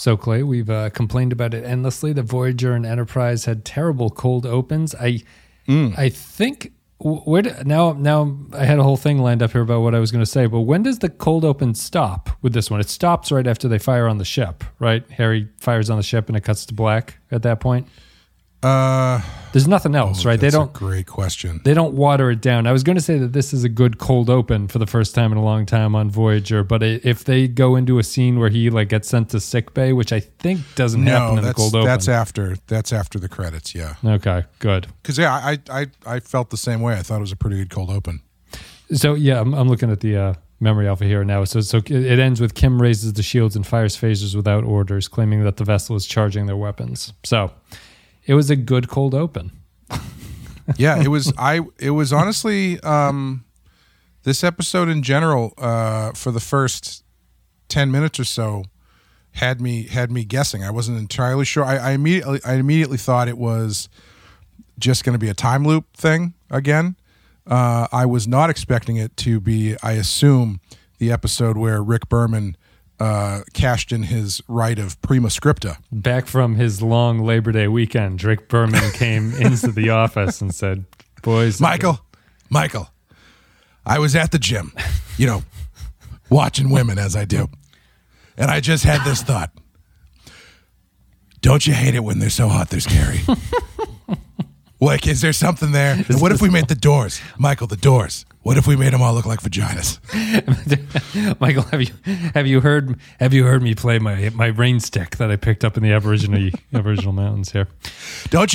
So, Clay, we've complained about it endlessly. The Voyager and Enterprise had terrible cold opens. I think... Now I had a whole thing lined up here about what I was going to say, but when does the cold open stop with this one? It stops right after they fire on the ship, right? Harry fires on the ship and it cuts to black at that point. There's nothing else, right? That's a great question. They don't water it down. I was going to say that this is a good cold open for the first time in a long time on Voyager, but if they go into a scene where he like gets sent to sick bay, which I think doesn't happen in the cold open. That's after the credits, yeah. Okay, good. Because I felt the same way. I thought it was a pretty good cold open. So yeah, I'm looking at the Memory Alpha here now. So it ends with Kim raises the shields and fires phasers without orders, claiming that the vessel is charging their weapons. So. It was a good cold open. Yeah, it was honestly this episode in general for the first 10 minutes or so had me guessing. I wasn't entirely sure. I immediately thought it was just going to be a time loop thing again. I was not expecting it to be, I assume, the episode where Rick Berman cashed in his right of prima scripta. Back from his long Labor Day weekend, Drake Berman came into the office and said, "Boys, Michael, I was at the gym, watching women as I do, and I just had this thought. Don't you hate it when they're so hot they're scary? Like, is there something there? And what if we made the doors, Michael? The doors. What if we made them all look like vaginas?" Michael, have you heard me play my rain stick that I picked up in the Aboriginal mountains here? Don't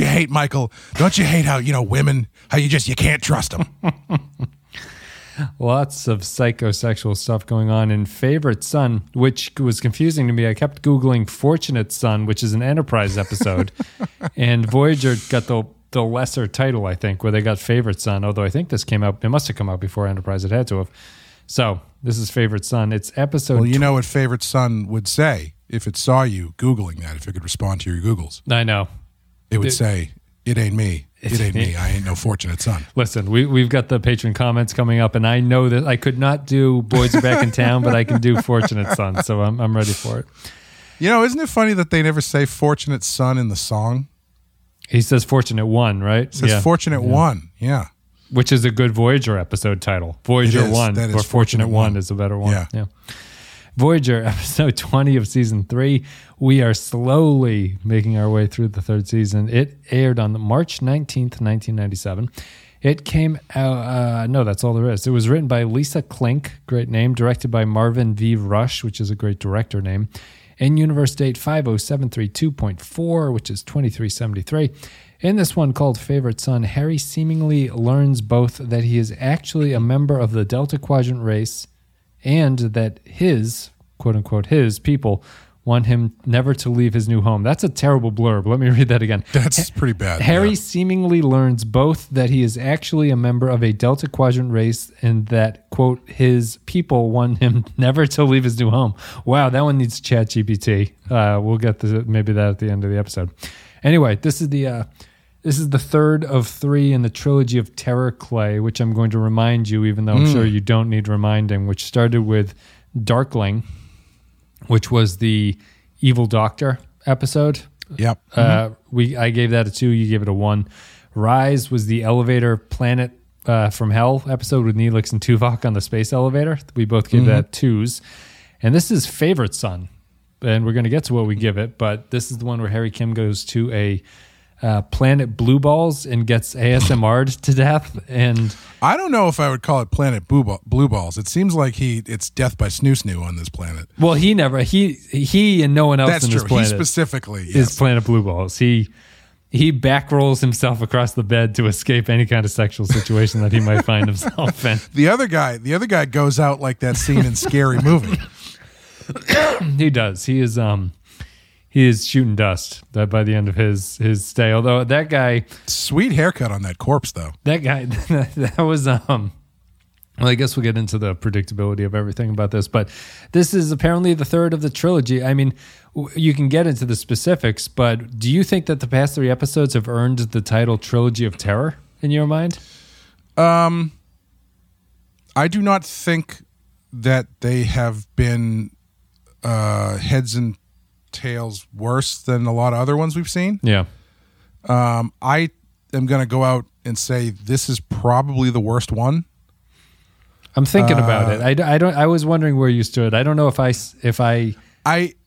you hate, Michael? Don't you hate how women, how you can't trust them? Lots of psychosexual stuff going on in Favorite Son, which was confusing to me. I kept Googling Fortunate Son, which is an Enterprise episode, and Voyager got the lesser title, I think, where they got Favorite Son, although I think this came out, it must have come out before Enterprise, it had to have. So this is Favorite Son. It's episode... Well, you know what Favorite Son would say if it saw you Googling that, if it could respond to your Googles. I know. It would say, "It ain't me. It ain't me. I ain't no fortunate son." Listen, we've got the patron comments coming up, and I know that I could not do Boys Are Back in Town, but I can do Fortunate Son, so I'm ready for it. Isn't it funny that they never say Fortunate Son in the song? He says Fortunate One, right? It says Fortunate One, yeah. Which is a good Voyager episode title. Voyager One, or Fortunate One is a better one. Yeah. Voyager, episode 20 of season 3. We are slowly making our way through the third season. It aired on March 19th, 1997. It came out... no, that's all there is. It was written by Lisa Klink, great name, directed by Marvin V. Rush, which is a great director name, in universe date 50732.4, which is 2373. In this one called Favorite Son, Harry seemingly learns both that he is actually a member of the Delta Quadrant race and that his, quote-unquote, his people want him never to leave his new home. That's a terrible blurb. Let me read that again. That's pretty bad. Harry seemingly learns both that he is actually a member of a Delta Quadrant race and that, quote, his people want him never to leave his new home. Wow, that one needs ChatGPT. We'll get maybe that at the end of the episode. Anyway, this is the third of three in the trilogy of Terror, Clay, which I'm going to remind you, even though I'm sure you don't need reminding, which started with Darkling, which was the Evil Doctor episode. Yep. I gave that a 2, you gave it a 1. Rise was the Elevator Planet from Hell episode with Neelix and Tuvok on the space elevator. We both gave that 2s. And this is Favorite Son, and we're going to get to what we give it, but this is the one where Harry Kim goes to a... Planet Blue Balls and gets ASMR'd to death. And I don't know if I would call it Planet Blue Balls. It seems like it's death by snoo snoo on this planet. Well, he and no one else that's on this true. Planet. He specifically is Planet Blue Balls. He back rolls himself across the bed to escape any kind of sexual situation that he might find himself in. The other guy goes out like that scene in Scary Movie. He does. He is shooting dust by the end of his stay. Although that guy... Sweet haircut on that corpse, though. That guy, that was... Well, I guess we'll get into the predictability of everything about this, but this is apparently the third of the trilogy. I mean, you can get into the specifics, but do you think that the past 3 episodes have earned the title Trilogy of Terror in your mind? I do not think that they have been heads and Tales worse than a lot of other ones we've seen. Yeah. I am going to go out and say this is probably the worst one. I'm thinking about it. I don't. I was wondering where you stood. I don't know if I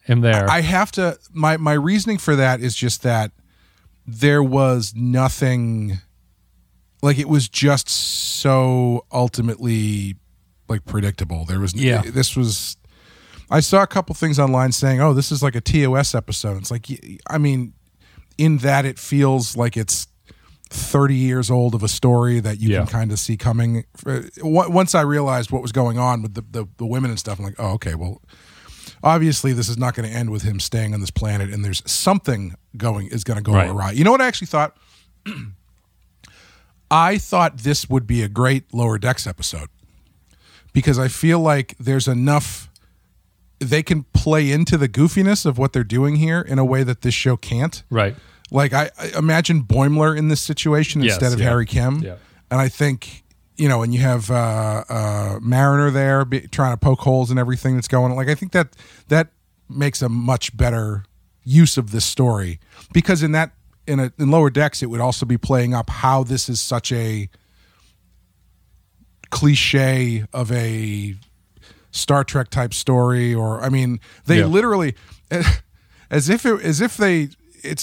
am there. I have to. My reasoning for that is just that there was nothing. Like, it was just so ultimately like predictable. There was I saw a couple things online saying, "Oh, this is like a TOS episode." It's like, I mean, in that it feels like it's 30 years old of a story that you can kind of see coming. Once I realized what was going on with the women and stuff, I'm like, oh, okay, well, obviously this is not going to end with him staying on this planet, and there's something going to go right. awry. You know what I actually thought? I thought this would be a great Lower Decks episode because I feel like there's enough. They can play into the goofiness of what they're doing here in a way that this show can't. Right. Like, I imagine Boimler in this situation instead of Harry Kim. Yeah. And I think, you know, and you have Mariner there trying to poke holes in everything that's going on. Like, I think that makes a much better use of this story. Because in Lower Decks, it would also be playing up how this is such a cliche of a Star Trek type story. Or, I mean, they literally, it's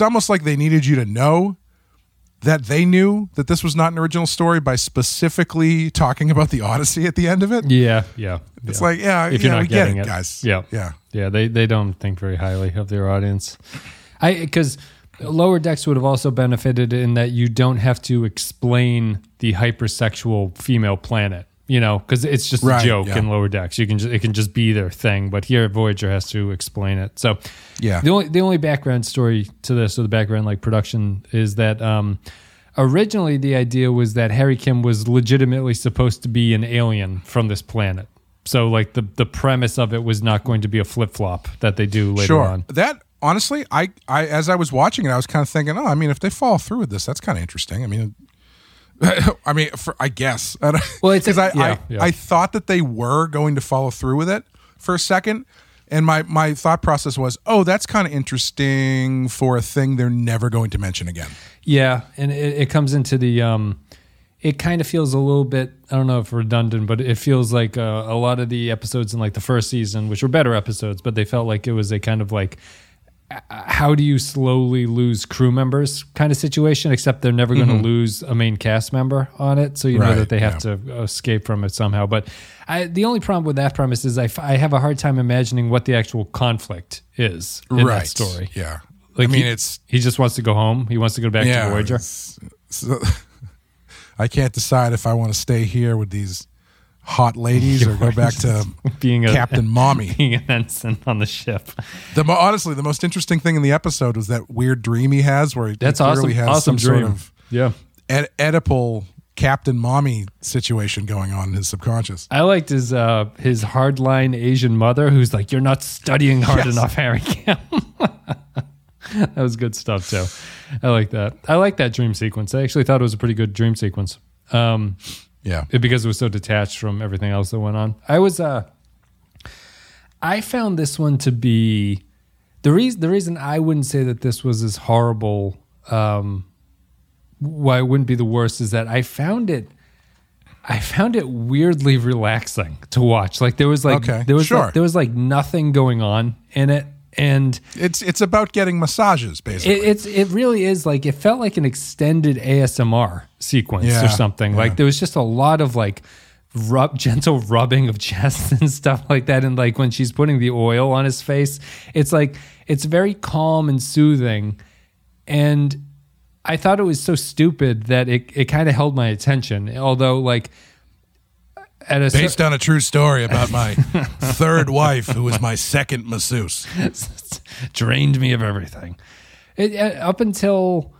almost like they needed you to know that they knew that this was not an original story by specifically talking about the Odyssey at the end of it. Yeah. It's like, if you're not getting it, guys. Yeah. Yeah, they don't think very highly of their audience. Because Lower Decks would have also benefited in that you don't have to explain the hypersexual female planet, you know, because it's just a joke in Lower Decks. It can just be their thing, but here Voyager has to explain it. So the only background story to this, or the background like production, is that originally the idea was that Harry Kim was legitimately supposed to be an alien from this planet. So like the premise of it was not going to be a flip-flop that they do later on. That honestly, I as I was watching it, I was kind of thinking, oh, I mean, if they fall through with this, that's kind of interesting. I mean, I guess. Well, it's because I thought that they were going to follow through with it for a second, and my thought process was, oh, that's kind of interesting for a thing they're never going to mention again. Yeah, and it comes into the. It kind of feels a little bit, I don't know if redundant, but it feels like a lot of the episodes in like the first season, which were better episodes, but they felt like it was a kind of like, how do you slowly lose crew members kind of situation, except they're never going to lose a main cast member on it. So you know that they have to escape from it somehow. But the only problem with that premise is I have a hard time imagining what the actual conflict is in that story. Yeah. Like, I mean, he just wants to go home. He wants to go back to Voyager. So, I can't decide if I want to stay here with these hot ladies or go back to being Captain Mommy. Being an ensign on the ship. Honestly, the most interesting thing in the episode was that weird dream he has where he clearly has some dream. Sort of Oedipal Captain Mommy situation going on in his subconscious. I liked his hardline Asian mother who's like, you're not studying hard enough, Harry Kim. That was good stuff, too. I like that. I like that dream sequence. I actually thought it was a pretty good dream sequence. Yeah, because it was so detached from everything else that went on. I found this one to be the reason I wouldn't say that this was as horrible. Why it wouldn't be the worst is that I found it weirdly relaxing to watch. Like there was nothing going on in it, and it's about getting massages basically. It really is like it felt like an extended ASMR sequence or something. Yeah. Like there was just a lot of like gentle rubbing of chest and stuff like that, and like when she's putting the oil on his face, it's like it's very calm and soothing, and I thought it was so stupid that it kind of held my attention, although like based on a true story about my third wife who was my second masseuse. Drained me of everything. Up until,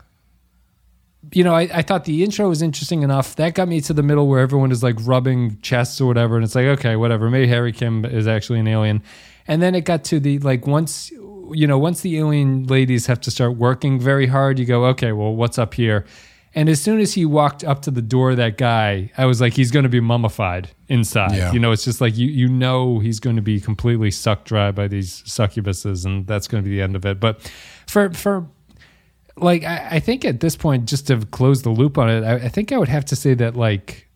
you know, I thought the intro was interesting enough. That got me to the middle where everyone is like rubbing chests or whatever. And it's like, okay, whatever. Maybe Harry Kim is actually an alien. And then it got to the, like, once the alien ladies have to start working very hard, you go, okay, well, what's up here? And as soon as he walked up to the door of that guy, I was like, he's going to be mummified inside. Yeah. You know, it's just like, you know he's going to be completely sucked dry by these succubuses, and that's going to be the end of it. But for like, I think at this point, just to close the loop on it, I think I would have to say that, like,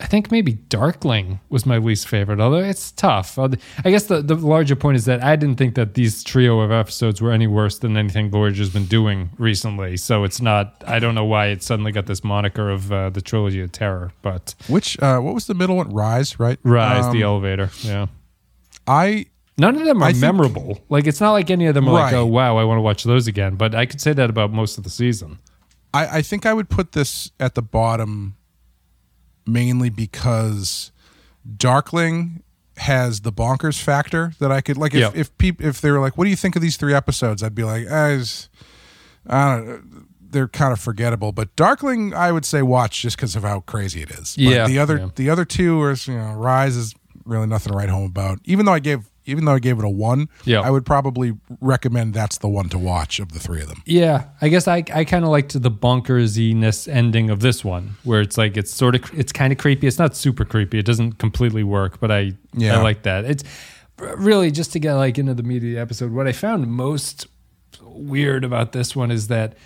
I think maybe Darkling was my least favorite, although it's tough. I guess the larger point is that I didn't think that these trio of episodes were any worse than anything Voyager's been doing recently. So it's not, I don't know why it suddenly got this moniker of the Trilogy of Terror. But which, what was the middle one? Rise, right? Rise, the elevator. Yeah. None of them are memorable. Like, it's not like any of them are like, oh, wow, I want to watch those again. But I could say that about most of the season. I think I would put this at the bottom, mainly because Darkling has the bonkers factor that I could like. If they were like, "What do you think of these three episodes?" I'd be like, "I don't know, they're kind of forgettable." But Darkling, I would say watch just because of how crazy it is. But yeah. The other two are, you know, Rise is really nothing to write home about. Even though I gave it a 1, I would probably recommend that's the one to watch of the three of them. Yeah, I guess I kind of liked the bonkersiness ending of this one, where it's like it's kind of creepy. It's not super creepy. It doesn't completely work, but I like that. It's really, just to get like into the meat of the episode, what I found most weird about this one is that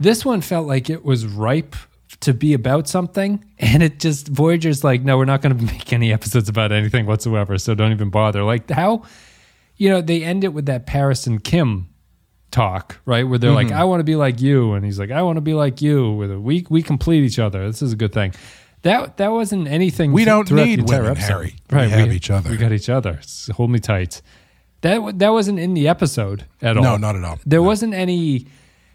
this one felt like it was ripe to be about something, and it just, Voyager's like, no, we're not going to make any episodes about anything whatsoever, so don't even bother. Like, how, you know, they end it with that Paris and Kim talk, right, where they're like, I want to be like you, and he's like, I want to be like you, where we complete each other, this is a good thing. That wasn't anything. We don't need women, Harry. Right, we have each other. We got each other. So hold me tight. That wasn't in the episode at all. No, not at all. There wasn't any.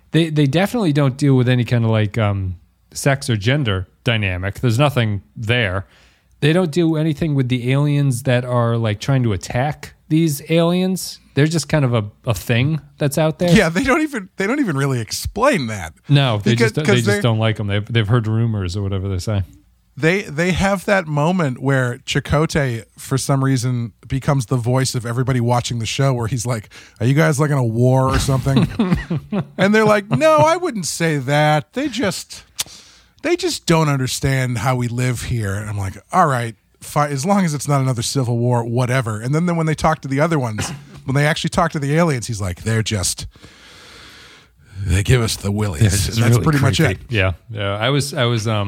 They definitely don't deal with any kind of like sex or gender dynamic. There's nothing there. They don't do anything with the aliens that are like trying to attack these aliens. They're just kind of a thing that's out there. Yeah, they don't even really explain that. No, they just don't like them. They've heard rumors or whatever they say. They have that moment where Chakotay, for some reason, becomes the voice of everybody watching the show, where he's like, are you guys like in a war or something? And they're like, no, I wouldn't say that. They just don't understand how we live here. And I'm like, all right, fine, as long as it's not another civil war, whatever. And then when they talk to the other ones, when they actually talk to the aliens, he's like, they give us the willies. And that's really pretty creepy. Much it. Yeah, yeah.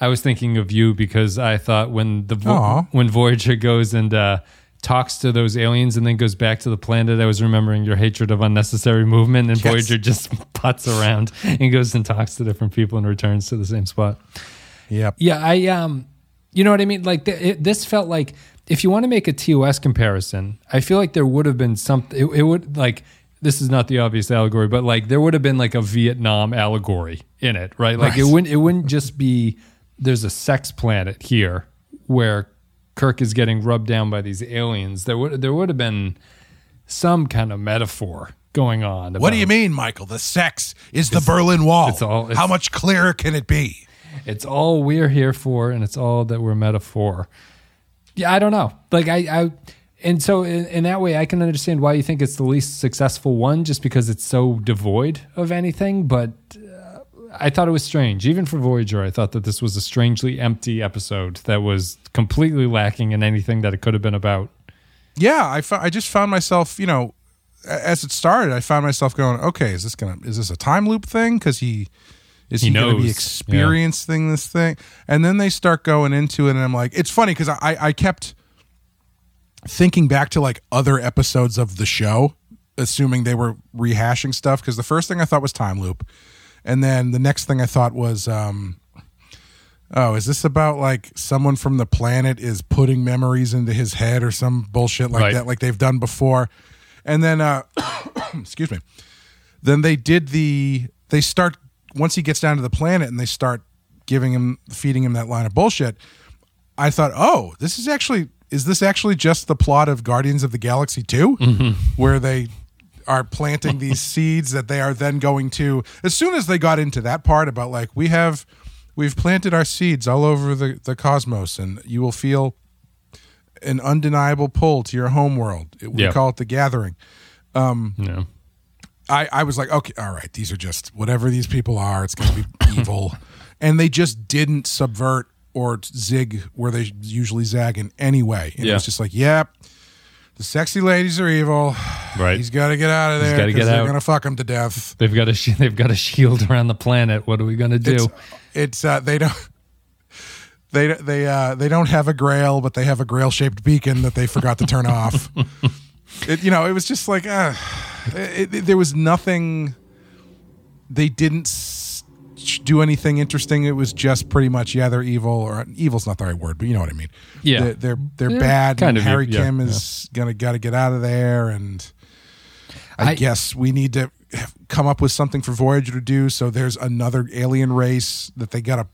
I was thinking of you because I thought when Voyager goes and talks to those aliens and then goes back to the planet, I was remembering your hatred of unnecessary movement, and Voyager just putts around and goes and talks to different people and returns to the same spot. Yep. Yeah. I, you know what I mean? Like this felt like, if you want to make a TOS comparison, I feel like there would have been something, it would like, this is not the obvious allegory, but like there would have been like a Vietnam allegory in it, right? Like it wouldn't just be, there's a sex planet here where Kirk is getting rubbed down by these aliens. There would have been some kind of metaphor going on. What do you mean, Michael? The sex is the Berlin Wall. How much clearer can it be? It's all we're here for, and it's all that we're metaphor. Yeah, I don't know. Like and so in that way, I can understand why you think it's the least successful one, just because it's so devoid of anything. But I thought it was strange. Even for Voyager, I thought that this was a strangely empty episode that was completely lacking in anything that it could have been about. Yeah, I just found myself, you know, as it started, I found myself going, okay, is this a time loop thing? Because he going to be experiencing this thing? And then they start going into it, and I'm like, it's funny because I kept thinking back to like other episodes of the show, assuming they were rehashing stuff, because the first thing I thought was time loop. And then the next thing I thought was, is this about like someone from the planet is putting memories into his head or some bullshit like that, like they've done before? And then, excuse me, then they start, once he gets down to the planet and they start feeding him that line of bullshit, I thought, oh, is this actually just the plot of Guardians of the Galaxy 2? Mm-hmm. Where they are planting these seeds that they are then going to, as soon as they got into that part about like, we've planted our seeds all over the cosmos, and you will feel an undeniable pull to your homeworld. We call it the Gathering. I was like, okay, all right, these are just whatever these people are. It's going to be evil. And they just didn't subvert or zig where they usually zag in any way. And it's just like, yep, the sexy ladies are evil. Right. He's got to get out of there because they're going to fuck him to death. They've got a shield around the planet. What are we going to do? They don't have a grail, but they have a grail-shaped beacon that they forgot to turn off. It was just like, there was nothing. They didn't do anything interesting. It was just pretty much, they're evil, or evil's not the right word, but you know what I mean. Yeah, they're bad. Kind and of Harry Kim is gonna gotta get out of there, and I guess we need to come up with something for Voyager to do. So there's another alien race that they gotta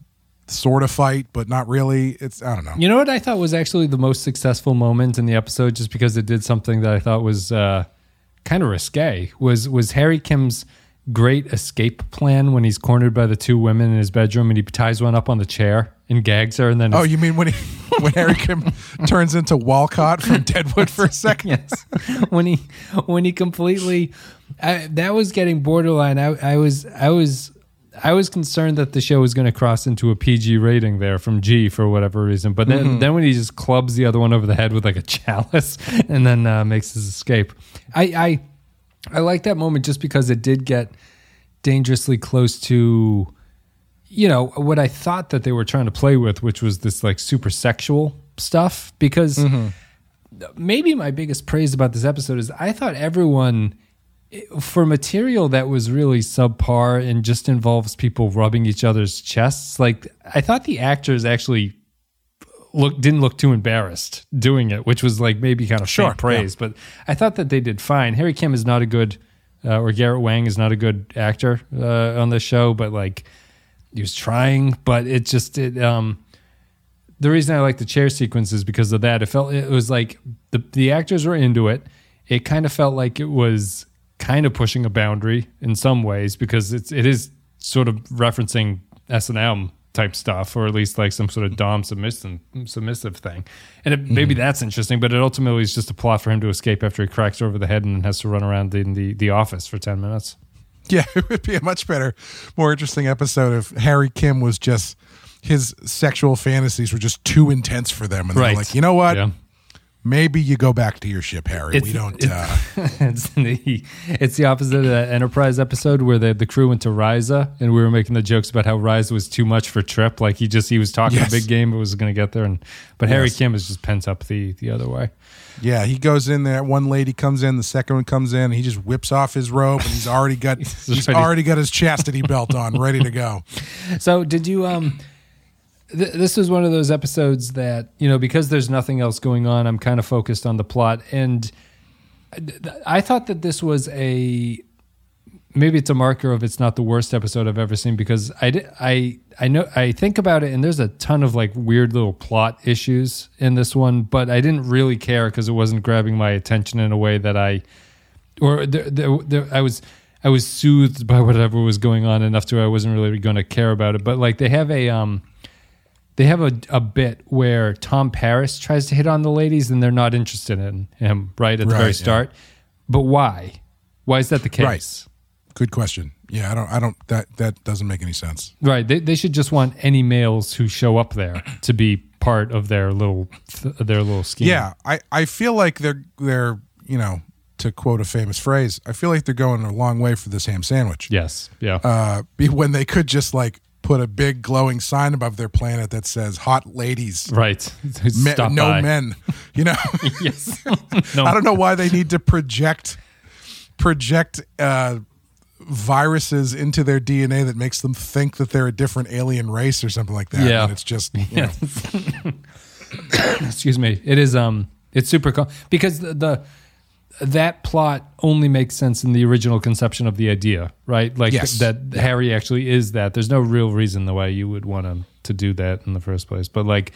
sort of fight, but not really. It's, I don't know. You know what I thought was actually the most successful moment in the episode, just because it did something that I thought was kind of risque, was Harry Kim's great escape plan when he's cornered by the two women in his bedroom and he ties one up on the chair and gags her, and then you mean when Harry Kim turns into Walcott from Deadwood for a second? Yes. When he completely, that was getting borderline. I was concerned that the show was going to cross into a PG rating there from G for whatever reason. But then when he just clubs the other one over the head with like a chalice and then makes his escape. I like that moment just because it did get dangerously close to, what I thought that they were trying to play with, which was this like super sexual stuff. Because maybe my biggest praise about this episode is I thought everyone, for material that was really subpar and just involves people rubbing each other's chests, like I thought the actors actually didn't look too embarrassed doing it, which was like maybe kind of short praise, but I thought that they did fine. Harry Kim is not a good, or Garrett Wang is not a good actor on the show, but like he was trying, but it just the reason I like the chair sequence is because of that. It was like the actors were into it. It kind of felt like it was kind of pushing a boundary in some ways because it is sort of referencing S&M type stuff, or at least like some sort of dom submissive thing, and maybe that's interesting, but it ultimately is just a plot for him to escape after he cracks her over the head and has to run around in the office for 10 minutes. It would be a much better, more interesting episode if Harry Kim was just, his sexual fantasies were just too intense for them, and they're like, you know what, maybe you go back to your ship, Harry. We don't. It's the opposite of that Enterprise episode where the crew went to Risa, and we were making the jokes about how Risa was too much for Trip. Like he was talking a big game, but was going to get there. But Harry Kim is just pent up the other way. Yeah, he goes in there. One lady comes in, the second one comes in. And he just whips off his robe, and he's already got his chastity belt on, ready to go. So did you? This was one of those episodes that, because there's nothing else going on, I'm kind of focused on the plot. And I thought that this was maybe it's a marker of it's not the worst episode I've ever seen, because I know, I think about it, and there's a ton of like weird little plot issues in this one, but I didn't really care because it wasn't grabbing my attention in a way that I was soothed by whatever was going on enough to I wasn't really going to care about it. But like they have a bit where Tom Paris tries to hit on the ladies and they're not interested in him right at the very start. But why? Why is that the case? Right. Good question. Yeah, I don't. That doesn't make any sense. Right. They should just want any males who show up there to be part of their little scheme. Yeah, I feel like they're to quote a famous phrase, I feel like they're going a long way for this ham sandwich. Yes. Yeah. When they could just like put a big glowing sign above their planet that says "hot ladies," right? Men, Yes. No. I don't know why they need to project viruses into their DNA that makes them think that they're a different alien race or something like that. Yeah, and it's just excuse me. It is it's super because the that plot only makes sense in the original conception of the idea, right? Like that Harry actually is that. There's no real reason the way you would want him to do that in the first place. But like,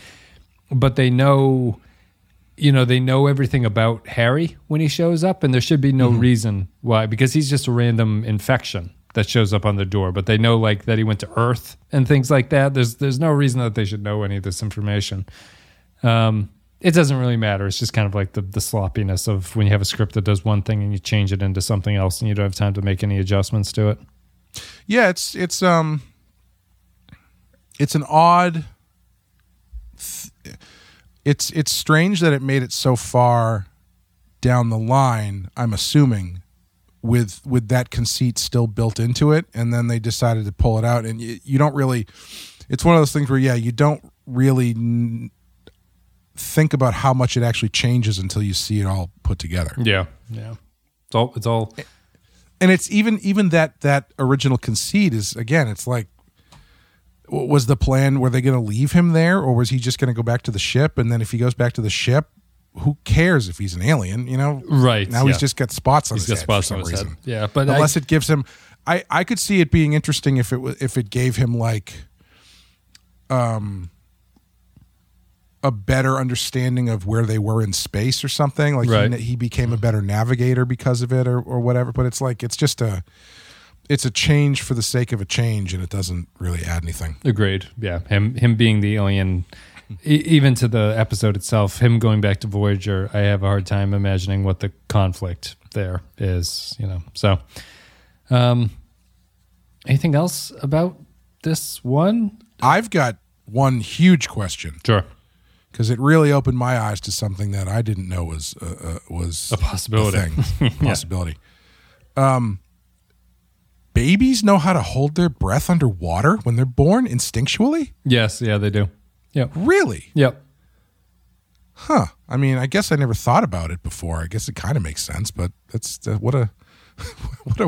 they know, they know everything about Harry when he shows up, and there should be no reason why, because he's just a random infection that shows up on their door. But they know like that he went to Earth and things like that. There's no reason that they should know any of this information. it doesn't really matter. It's just kind of like the sloppiness of when you have a script that does one thing and you change it into something else and you don't have time to make any adjustments to it. Yeah, it's an odd. It's strange that it made it so far down the line, I'm assuming, with that conceit still built into it, and then they decided to pull it out, and you don't really, it's one of those things where, yeah, you don't really think about how much it actually changes until you see it all put together. Yeah. It's all. And it's even that original conceit is, again, it's like, was the plan, were they going to leave him there, or was he just going to go back to the ship? And then if he goes back to the ship, who cares if he's an alien, you know? Right. Now he's just got spots on his head for some reason. Yeah, but unless it gives him, I could see it being interesting if it gave him like a better understanding of where they were in space or something. Like right. he became a better navigator because of it or whatever. But it's like it's a change for the sake of a change, and it doesn't really add anything. Agreed. Yeah, him being the alien. Even to the episode itself, him going back to Voyager, I have a hard time imagining what the conflict there is, you know. So, anything else about this one? I've got one huge question. Sure. Because it really opened my eyes to something that I didn't know was a possibility. Possibility. Yeah. Babies know how to hold their breath underwater when they're born instinctually? Yes, yeah, they do. Yeah. Really? Yep. Huh. I mean, I guess I never thought about it before. I guess it kind of makes sense, but that's what a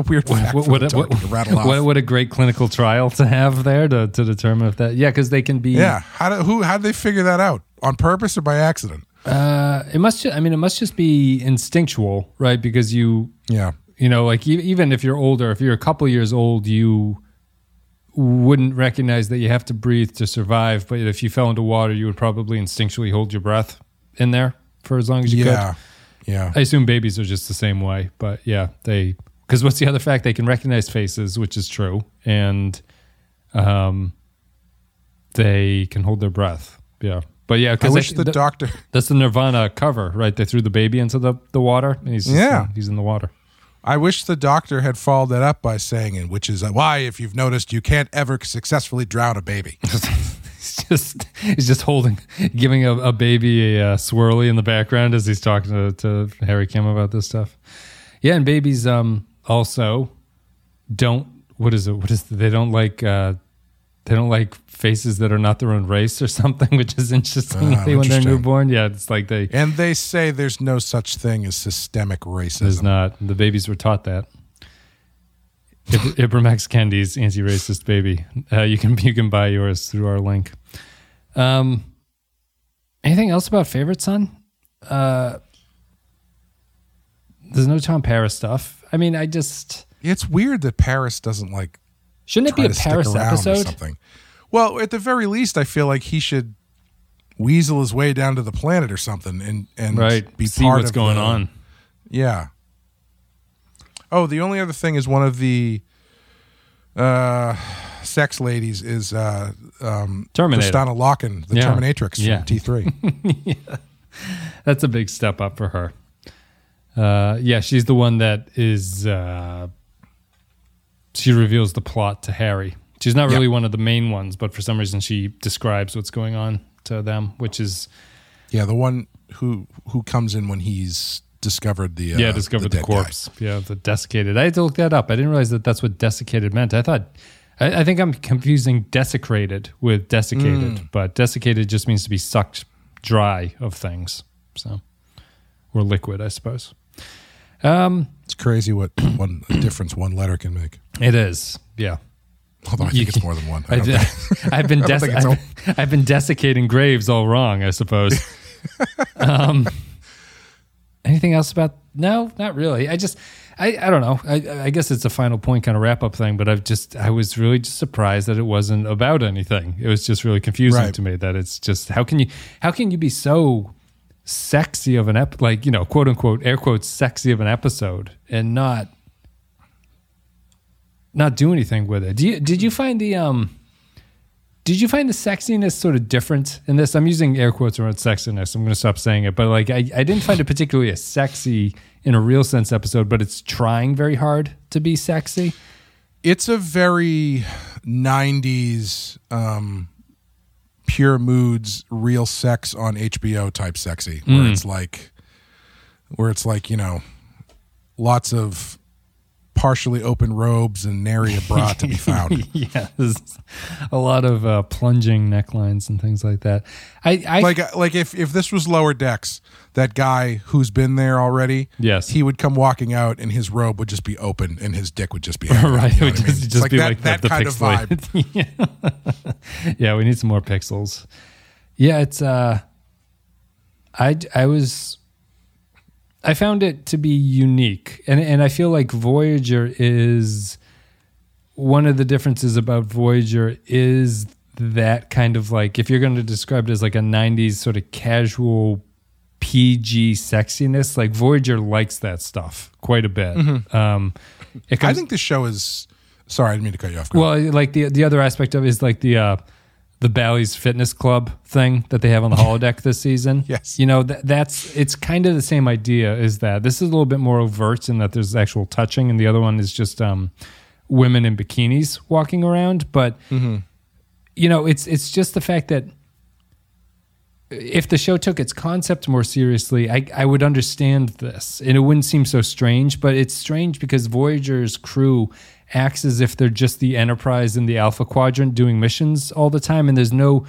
weird fact to rattle off. What a great clinical trial to have there to determine if that. Yeah, because they can be. Yeah. How do they figure that out? On purpose or by accident? It must just be instinctual, right? Because you know, like even if you're older, if you're a couple years old, you wouldn't recognize that you have to breathe to survive, but if you fell into water, you would probably instinctually hold your breath in there for as long as you could. Yeah. I assume babies are just the same way, but yeah, because what's the other fact? They can recognize faces, which is true, and they can hold their breath. Yeah. But yeah, because I wish the doctor. That's the Nirvana cover, right? They threw the baby into the water, and he's in the water. I wish the doctor had followed that up by saying, and which is why, if you've noticed, you can't ever successfully drown a baby. he's just giving a baby a swirly in the background as he's talking to Harry Kim about this stuff. Yeah, and babies also don't. What is it? They don't like. They don't like faces that are not their own race or something, which is interesting when they're newborn. Yeah, it's like they say there's no such thing as systemic racism. There's not. The babies were taught that. Ibram X. Kendi's anti-racist baby. You can buy yours through our link. Anything else about Favorite Son? There's no Tom Paris stuff. I mean, it's weird that Paris doesn't like. Shouldn't it be a Paris episode? Or something. Well, at the very least, I feel like he should weasel his way down to the planet or something and right. See what's going on. Yeah. Oh, the only other thing is one of the sex ladies is Terminator. Christina Loken, the Terminatrix from T3. Yeah. That's a big step up for her. She's the one that is... she reveals the plot to Harry. She's not really one of the main ones, but for some reason she describes what's going on to them, which is... Yeah, the one who comes in when he's discovered the... the corpse. Guy. Yeah, the desiccated. I had to look that up. I didn't realize that that's what desiccated meant. I think I'm confusing desecrated with desiccated, but desiccated just means to be sucked dry of things. So, or liquid, I suppose. It's crazy what one letter can make. It is, yeah. Although I think it's more than one. I've been desiccating graves all wrong, I suppose. Anything else about? No, not really. I don't know. I guess it's a final point, kind of wrap up thing. But I was really just surprised that it wasn't about anything. It was just really confusing to me that it's just how can you be so sexy of an quote unquote air quotes sexy of an episode and not do anything with it. Did you find the Did you find the sexiness sort of different in this? I'm using air quotes around sexiness. I'm going to stop saying it. But like, I didn't find it particularly a sexy in a real sense episode, but it's trying very hard to be sexy. It's a very 90s Pure Moods, Real Sex on HBO type sexy, where it's like, you know, lots of partially open robes and nary a bra to be found. Yeah, there's a lot of plunging necklines and things like that. I like if this was Lower Decks, that guy who's been there already, yes, he would come walking out and his robe would just be open and his dick would just be out, right. You know it would just like be that kind of vibe. Yeah. Yeah, we need some more pixels. Yeah, it's I found it to be unique, and I feel like Voyager is one of the differences about Voyager is that kind of like, if you're going to describe it as like a 90s sort of casual PG sexiness, like Voyager likes that stuff quite a bit. Mm-hmm. I think the show is, sorry, I didn't mean to cut you off. Well, like the other aspect of it is like the Bally's Fitness Club thing that they have on the holodeck this season. Yes. You know, that's it's kind of the same idea, is that this is a little bit more overt in that there's actual touching, and the other one is just women in bikinis walking around. But, you know, it's just the fact that if the show took its concept more seriously, I would understand this, and it wouldn't seem so strange. But it's strange because Voyager's crew acts as if they're just the Enterprise in the Alpha Quadrant doing missions all the time, and there's no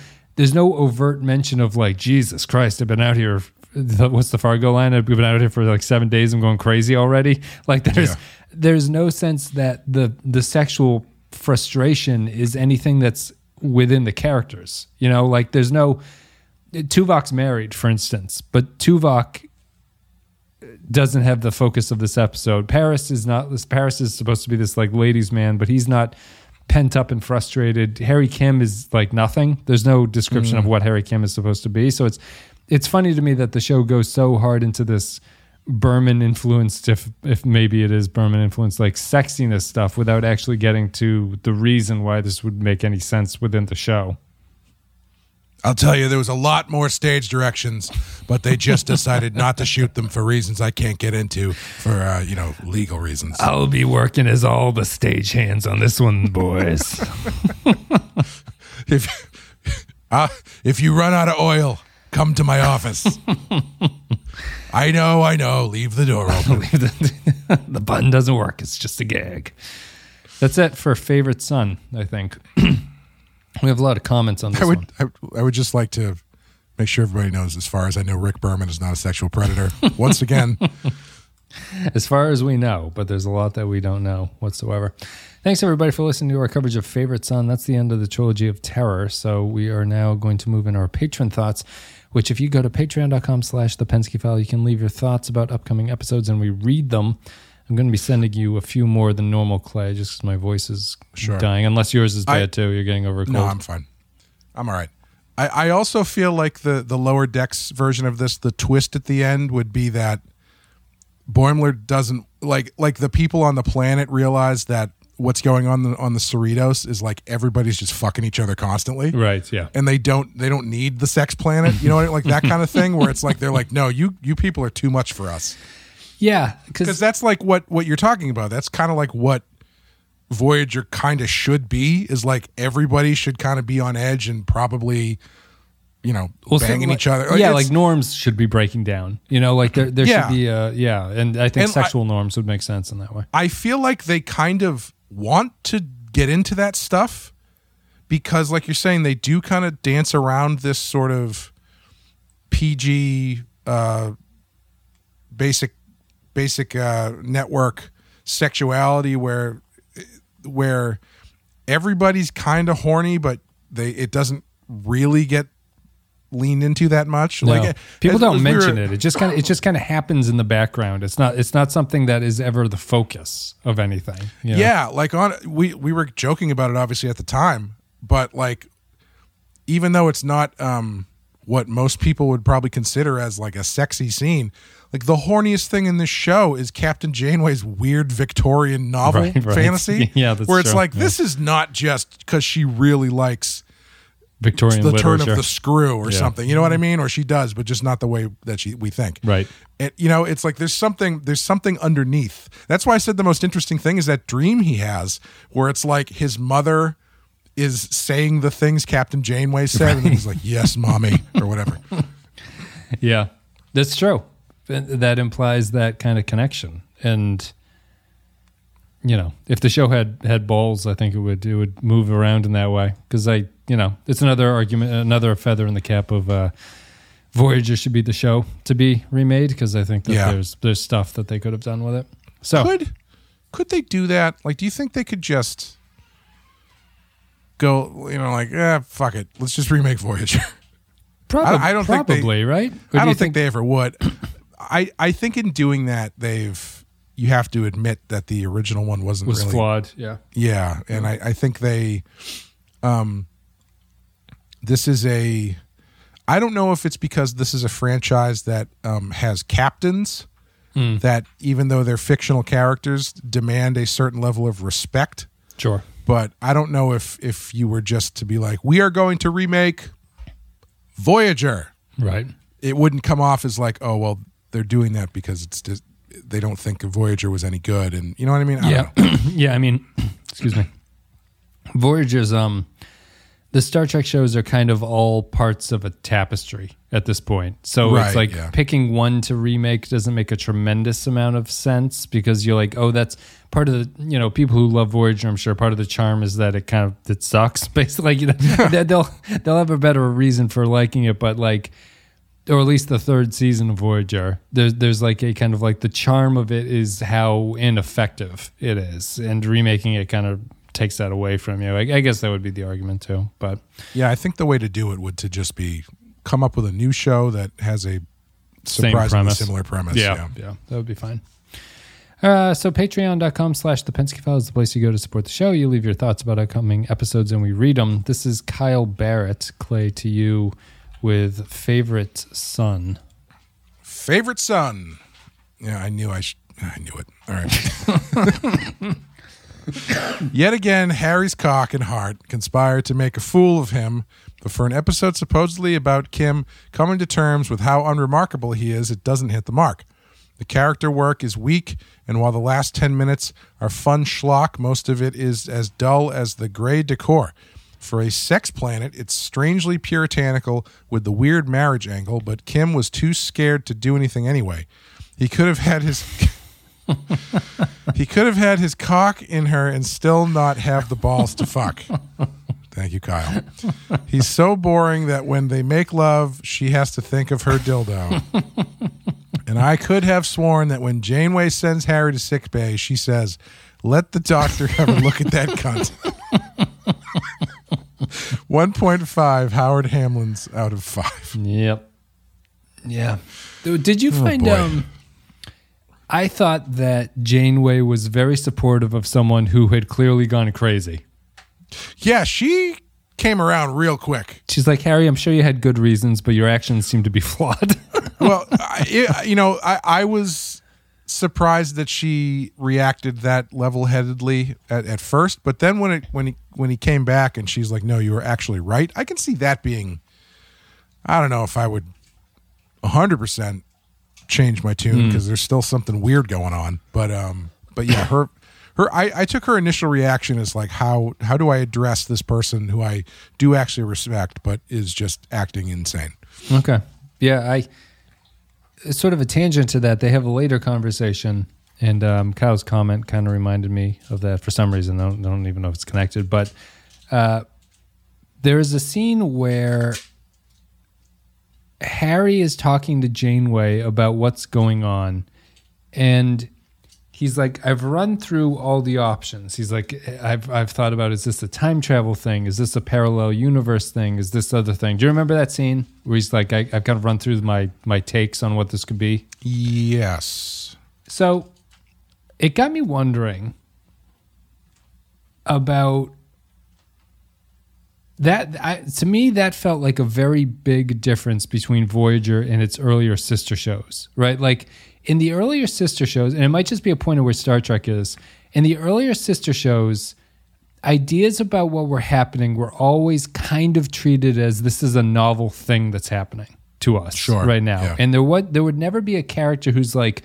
overt mention of like, Jesus Christ, I've been out here, what's the Fargo line? I've been out here for like 7 days, I'm going crazy already. Like there's no sense that the sexual frustration is anything that's within the characters. You know, like there's no, Tuvok's married, for instance, but Tuvok doesn't have the focus of this episode. Paris is supposed to be this like ladies' man, but he's not pent up and frustrated. Harry Kim is like nothing. There's no description of what Harry Kim is supposed to be. So it's funny to me that the show goes so hard into this Berman influenced, if maybe it is Berman influenced, like sexiness stuff without actually getting to the reason why this would make any sense within the show. I'll tell you, there was a lot more stage directions, but they just decided not to shoot them for reasons I can't get into for, you know, legal reasons. I'll be working as all the stage hands on this one, boys. If you run out of oil, come to my office. I know. Leave the door open. The button doesn't work. It's just a gag. That's it for Favorite Son, I think. We have a lot of comments on this one. I would just like to make sure everybody knows, as far as I know, Rick Berman is not a sexual predator. Once again. As far as we know, but there's a lot that we don't know whatsoever. Thanks, everybody, for listening to our coverage of Favorite Son. That's the end of the trilogy of terror, so we are now going to move in our patron thoughts, which if you go to patreon.com/thepenskyfile, you can leave your thoughts about upcoming episodes, and we read them. I'm going to be sending you a few more than normal, Clay, just because my voice is dying. Unless yours is bad, too. You're getting over a cold. No, I'm fine. I'm all right. I also feel like the Lower Decks version of this, the twist at the end would be that Boimler doesn't... Like the people on the planet realize that what's going on the Cerritos is like everybody's just fucking each other constantly. Right, yeah. And they don't need the sex planet. You know what I mean? Like that kind of thing where it's like, they're like, no, you people are too much for us. Yeah, because that's like what you're talking about. That's kind of like what Voyager kind of should be, is like everybody should kind of be on edge and probably, you know, banging each other. Like, yeah, like norms should be breaking down. You know, like there should be and I think sexual norms would make sense in that way. I feel like they kind of want to get into that stuff because, like you're saying, they do kind of dance around this sort of PG basic network sexuality where everybody's kind of horny, but it doesn't really get leaned into that much. No. Like people don't mention it. It just kind of happens in the background. It's not something that is ever the focus of anything. You know? Yeah, like we were joking about it obviously at the time, but like even though it's not what most people would probably consider as like a sexy scene. Like the horniest thing in this show is Captain Janeway's weird Victorian novel fantasy. Yeah, that's where it's true. Like, this is not just because she really likes Victorian the literature. Turn of the screw or something. You know what I mean? Or she does, but just not the way that we think. Right. And, you know, it's like there's something underneath. That's why I said the most interesting thing is that dream he has where it's like his mother is saying the things Captain Janeway said. Right. And he's like, yes, mommy, or whatever. Yeah, that's true. That implies that kind of connection. And, you know, if the show had balls, I think it would move around in that way. Because you know, it's another argument, another feather in the cap of Voyager should be the show to be remade, because I think that there's stuff that they could have done with it. So could they do that? Like, do you think they could just go, you know, like, fuck it, let's just remake Voyager? Probably, right? I don't think they ever would. I think in doing that, you have to admit that the original one was really flawed. Yeah, yeah, and I think they. This is I don't know if it's because this is a franchise that has captains that, even though they're fictional characters, demand a certain level of respect. Sure. But I don't know if you were just to be like, we are going to remake Voyager. Right. It wouldn't come off as like, oh, well, they're doing that because it's just, they don't think Voyager was any good. And you know what I mean? I don't know. Yeah, I mean, excuse me. Voyager's, the Star Trek shows are kind of all parts of a tapestry at this point. So it's like picking one to remake doesn't make a tremendous amount of sense, because you're like, oh, that's part of the, you know, people who love Voyager, I'm sure part of the charm is that it sucks. Basically, like, you know, they'll have a better reason for liking it, but like, or at least the third season of Voyager, there's like a kind of like the charm of it is how ineffective it is, and remaking it kind of takes that away from you. I guess that would be the argument too. But yeah, I think the way to do it would to just be come up with a new show that has a surprisingly similar premise. Yeah, that would be fine. So patreon.com/thepensky file is the place you go to support the show. You leave your thoughts about upcoming episodes and we read them. This is Kyle Barrett, Clay, to you with Favorite Son. Favorite Son. Yeah, I knew it. All right. Yet again, Harry's cock and heart conspire to make a fool of him, but for an episode supposedly about Kim coming to terms with how unremarkable he is, it doesn't hit the mark. The character work is weak, and while the last 10 minutes are fun schlock, most of it is as dull as the gray decor. For a sex planet, it's strangely puritanical with the weird marriage angle, but Kim was too scared to do anything anyway. He could have had his... He could have had his cock in her and still not have the balls to fuck. Thank you, Kyle. He's so boring that when they make love, she has to think of her dildo. And I could have sworn that when Janeway sends Harry to sickbay, she says, let the doctor have a look at that cunt. 1.5 Howard Hamlin's out of 5. Yep. Yeah. Did you find out... I thought that Janeway was very supportive of someone who had clearly gone crazy. Yeah, she came around real quick. She's like, Harry, I'm sure you had good reasons, but your actions seem to be flawed. Well, I was surprised that she reacted that level-headedly at first, but then when he came back and she's like, no, you were actually right, I can see that being, I don't know if I would 100%. Change my tune because there's still something weird going on, but yeah, her I took her initial reaction as like, how do I address this person who I do actually respect but is just acting insane? Okay. Yeah, it's sort of a tangent to that. They have a later conversation, and Kyle's comment kind of reminded me of that for some reason. I don't even know if it's connected, but there is a scene where Harry is talking to Janeway about what's going on, and he's like, I've run through all the options. He's like, I've thought about, is this a time travel thing? Is this a parallel universe thing? Is this other thing? Do you remember that scene where he's like, I've kind of run through my takes on what this could be? Yes. So it got me wondering about... to me, that felt like a very big difference between Voyager and its earlier sister shows, right? Like, in the earlier sister shows, and it might just be a point of where Star Trek is, in the earlier sister shows, ideas about what were happening were always kind of treated as this is a novel thing that's happening to us right now. Yeah. And there would never be a character who's like,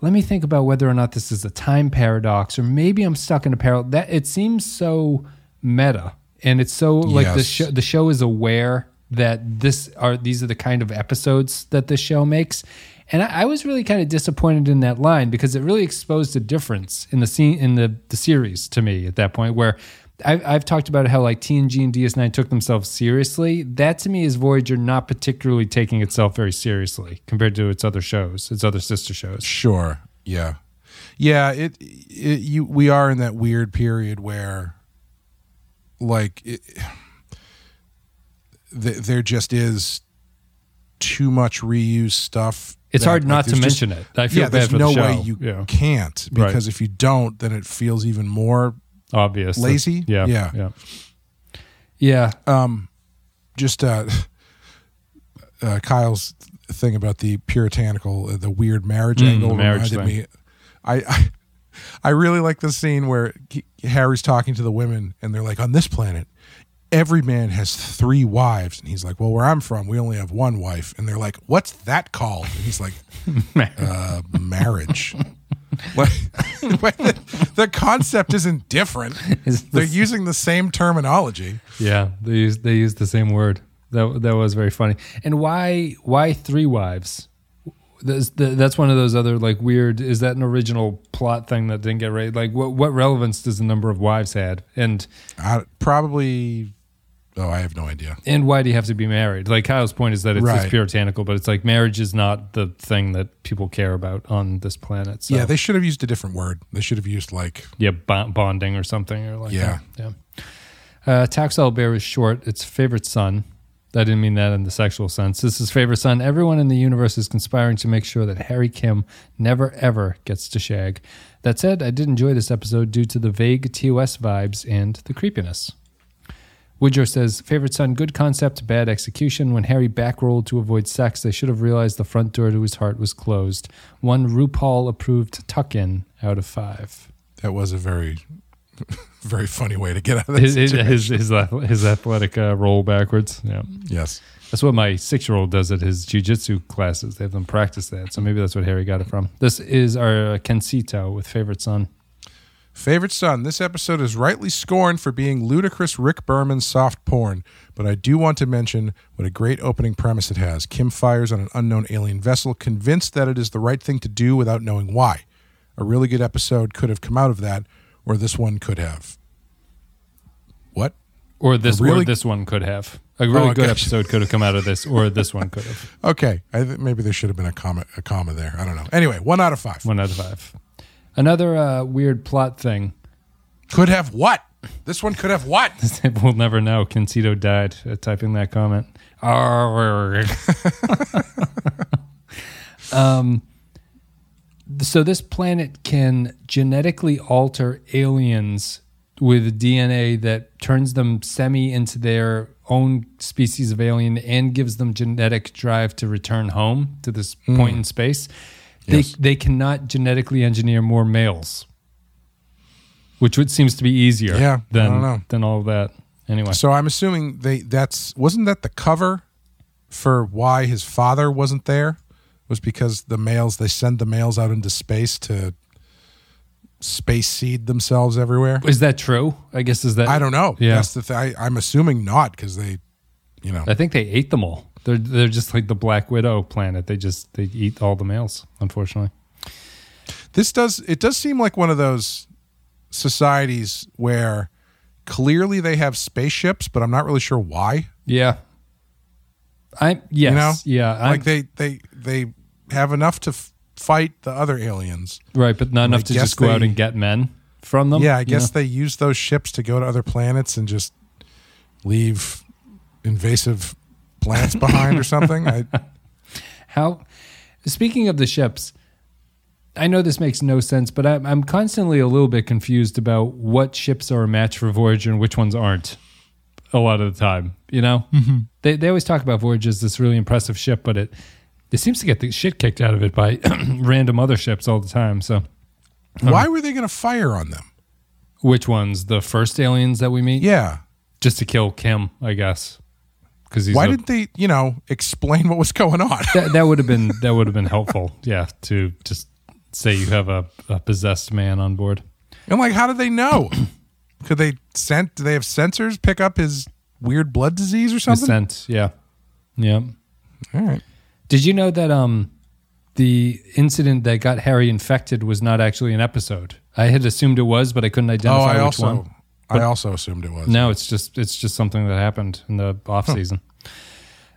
let me think about whether or not this is a time paradox, or maybe I'm stuck in a parallel. That it seems so meta, and it's so like the show is aware that these are the kind of episodes that the show makes. And I was really kind of disappointed in that line, because it really exposed a difference in the scene in the series to me at that point, where I've talked about how like TNG and DS9 took themselves seriously. That to me is Voyager not particularly taking itself very seriously compared to its other shows, its other sister shows. Sure, yeah, yeah. We are in that weird period where like there just is too much reused stuff. It's hard not to mention it. I feel bad for the show. Yeah, there's no way you can't, because if you don't, then it feels even more obvious, lazy. Yeah. Just Kyle's thing about the puritanical, the weird marriage angle reminded me. I really like the scene where Harry's talking to the women, and they're like, on this planet, every man has 3 wives. And he's like, well, where I'm from, we only have 1 wife. And they're like, what's that called? And he's like, marriage. Like, the concept isn't different. They're using the same terminology. Yeah, they use the same word. That was very funny. And why 3 wives? That's one of those other like weird, is that an original plot thing that didn't get right? Like what relevance does the number of wives had? And probably... Oh, I have no idea. And why do you have to be married? Like Kyle's point is that it's puritanical, but it's like marriage is not the thing that people care about on this planet. So. Yeah, they should have used a different word. They should have used like... Yeah, bonding or something. Or like that. Taxol Bear is short. It's Favorite Son. I didn't mean that in the sexual sense. This is Favorite Son. Everyone in the universe is conspiring to make sure that Harry Kim never, ever gets to shag. That said, I did enjoy this episode due to the vague TOS vibes and the creepiness. Woodrow says, Favorite Son, good concept, bad execution. When Harry backrolled to avoid sex, they should have realized the front door to his heart was closed. 1 RuPaul-approved tuck-in out of 5. That was a very, very funny way to get out of that situation. His athletic roll backwards. Yeah. Yes. That's what my 6-year-old does at his jiu-jitsu classes. They have them practice that, so maybe that's what Harry got it from. This is our Kensito with Favorite Son. Favorite Son, this episode is rightly scorned for being ludicrous Rick Berman soft porn, but I do want to mention what a great opening premise it has. Kim fires on an unknown alien vessel, convinced that it is the right thing to do without knowing why. A really good episode could have come out of that, or this one could have. What? Or this one could have. A really good episode could have come out of this, or this one could have. Okay. Maybe there should have been a comma there. I don't know. Anyway, 1 out of 5. 1 out of 5. Another weird plot thing. Could have what? This one could have what? We'll never know. Kensito died at typing that comment. So this planet can genetically alter aliens with DNA that turns them semi into their own species of alien and gives them genetic drive to return home to this point in space. Yes. They cannot genetically engineer more males, which seems to be easier than all of that. Anyway, so I'm assuming wasn't that the cover for why his father wasn't there, was because they send the males out into space to space seed themselves everywhere. Is that true? I guess I don't know. Yeah, that's the thing. I'm assuming not, because they, I think they ate them all. They're just like the Black Widow planet. They eat all the males, unfortunately. It does seem like one of those societies where clearly they have spaceships, but I'm not really sure why. Yeah. They have enough to fight the other aliens. Right, but not enough to just go out and get men from them. Yeah, I guess they use those ships to go to other planets and just leave invasive plants behind or something. Speaking of the ships, I know this makes no sense, but I'm constantly a little bit confused about what ships are a match for Voyager and which ones aren't a lot of the time. Mm-hmm. They always talk about Voyager as this really impressive ship, but it seems to get the shit kicked out of it by random other ships all the time. So why were they going to fire on them? Which ones? The first aliens that we meet? Yeah. Just to kill Kim, I guess. Why didn't they, explain what was going on? that would have been helpful. Yeah, to just say you have a possessed man on board. And how do they know? Do they have sensors pick up his weird blood disease or something? Sense, yeah. Yeah. All right. Did you know that the incident that got Harry infected was not actually an episode? I had assumed it was, but I couldn't identify which one. I also assumed it was. No, it's just something that happened in the off season.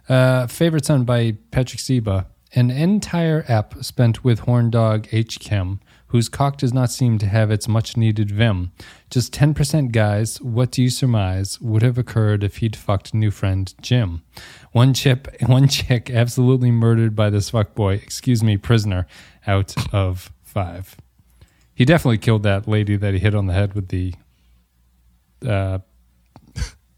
Favorite Son by Patrick Seba. An entire ep spent with horn dog H. Kim, whose cock does not seem to have its much-needed vim. Just 10% guys, what do you surmise, would have occurred if he'd fucked new friend Jim? One chick absolutely murdered by this fuckboy, prisoner, out of 5. He definitely killed that lady that he hit on the head with the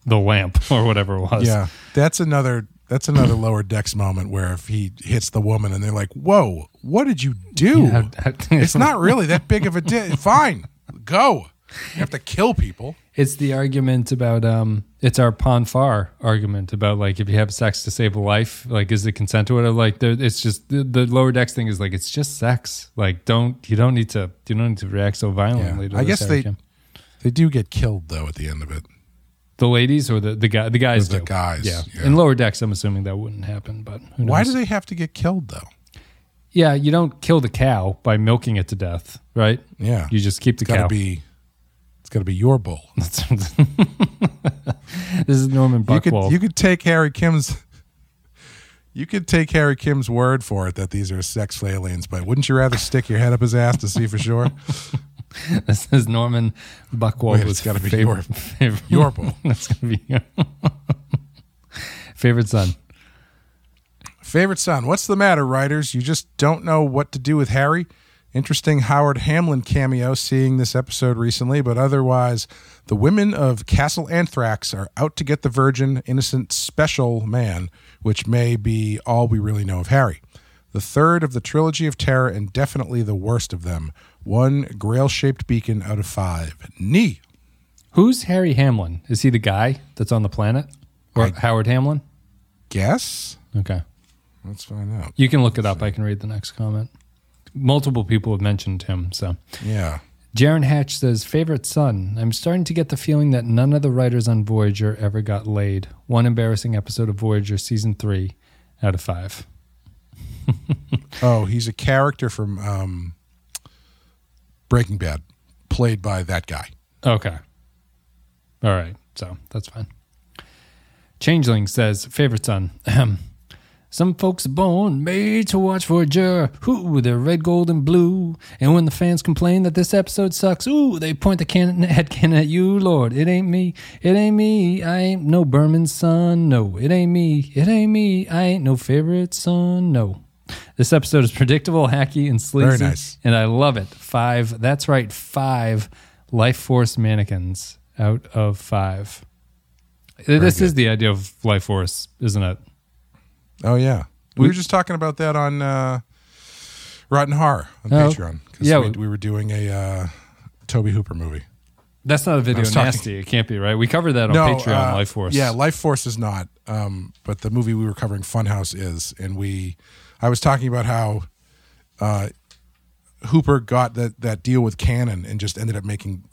lamp or whatever it was. Yeah, that's another Lower Decks moment where if he hits the woman and they're like, whoa, what did you do? Yeah, it's not really that big of a deal. Fine, go. You have to kill people. It's the argument about, it's our Ponfar argument about if you have sex to save a life, is it consent or whatever? It's just the Lower Decks thing is it's just sex. You don't need to react so violently. Yeah. I guess they do get killed though at the end of it. The ladies or the guy? The guys. The guys. Yeah. In Lower Decks, I'm assuming that wouldn't happen. But who knows? Why do they have to get killed though? Yeah, you don't kill the cow by milking it to death, right? Yeah, you just keep the cow. It's got to be your bull. This is Norman Buckwald. You could take Harry Kim's word for it that these are sex aliens, but wouldn't you rather stick your head up his ass to see for sure? This is Norman Buckwald. It's got to be your bull. That's going to be your Favorite Son. Favorite Son. What's the matter, writers? You just don't know what to do with Harry? Interesting Howard Hamlin cameo seeing this episode recently, but otherwise, the women of Castle Anthrax are out to get the virgin, innocent, special man, which may be all we really know of Harry. The third of the trilogy of terror and definitely the worst of them. 1 grail-shaped beacon out of 5. Nee. Who's Harry Hamlin? Is he the guy that's on the planet? Or Howard Hamlin? Guess. Okay. Let's find out. You can look it up. I can read the next comment. Multiple people have mentioned him, so. Yeah. Jaron Hatch says, Favorite Son, I'm starting to get the feeling that none of the writers on Voyager ever got laid. 1 embarrassing episode of Voyager Season 3 out of 5. Oh, he's a character from Breaking Bad, played by that guy. Okay. All right, so that's fine. Changeling says, Favorite Son, some folks born made to watch Voyager. Ooh, they're red, gold, and blue. And when the fans complain that this episode sucks, ooh, they point the cannon at you, Lord. It ain't me. It ain't me. I ain't no Berman son. No, it ain't me. It ain't me. I ain't no favorite son. No. This episode is predictable, hacky, and sleazy. Very nice. And I love it. 5. That's right. 5 Life Force mannequins out of 5. Very this good. Is the idea of Life Force, isn't it? Oh, yeah. We were just talking about that on Rotten Horror on Patreon. Because we were doing a Tobe Hooper movie. That's not a video nasty. It can't be, right? We covered that on Patreon, Life Force. Yeah, Life Force is not. But the movie we were covering, Funhouse, is. And I was talking about how Hooper got that deal with Cannon and just ended up making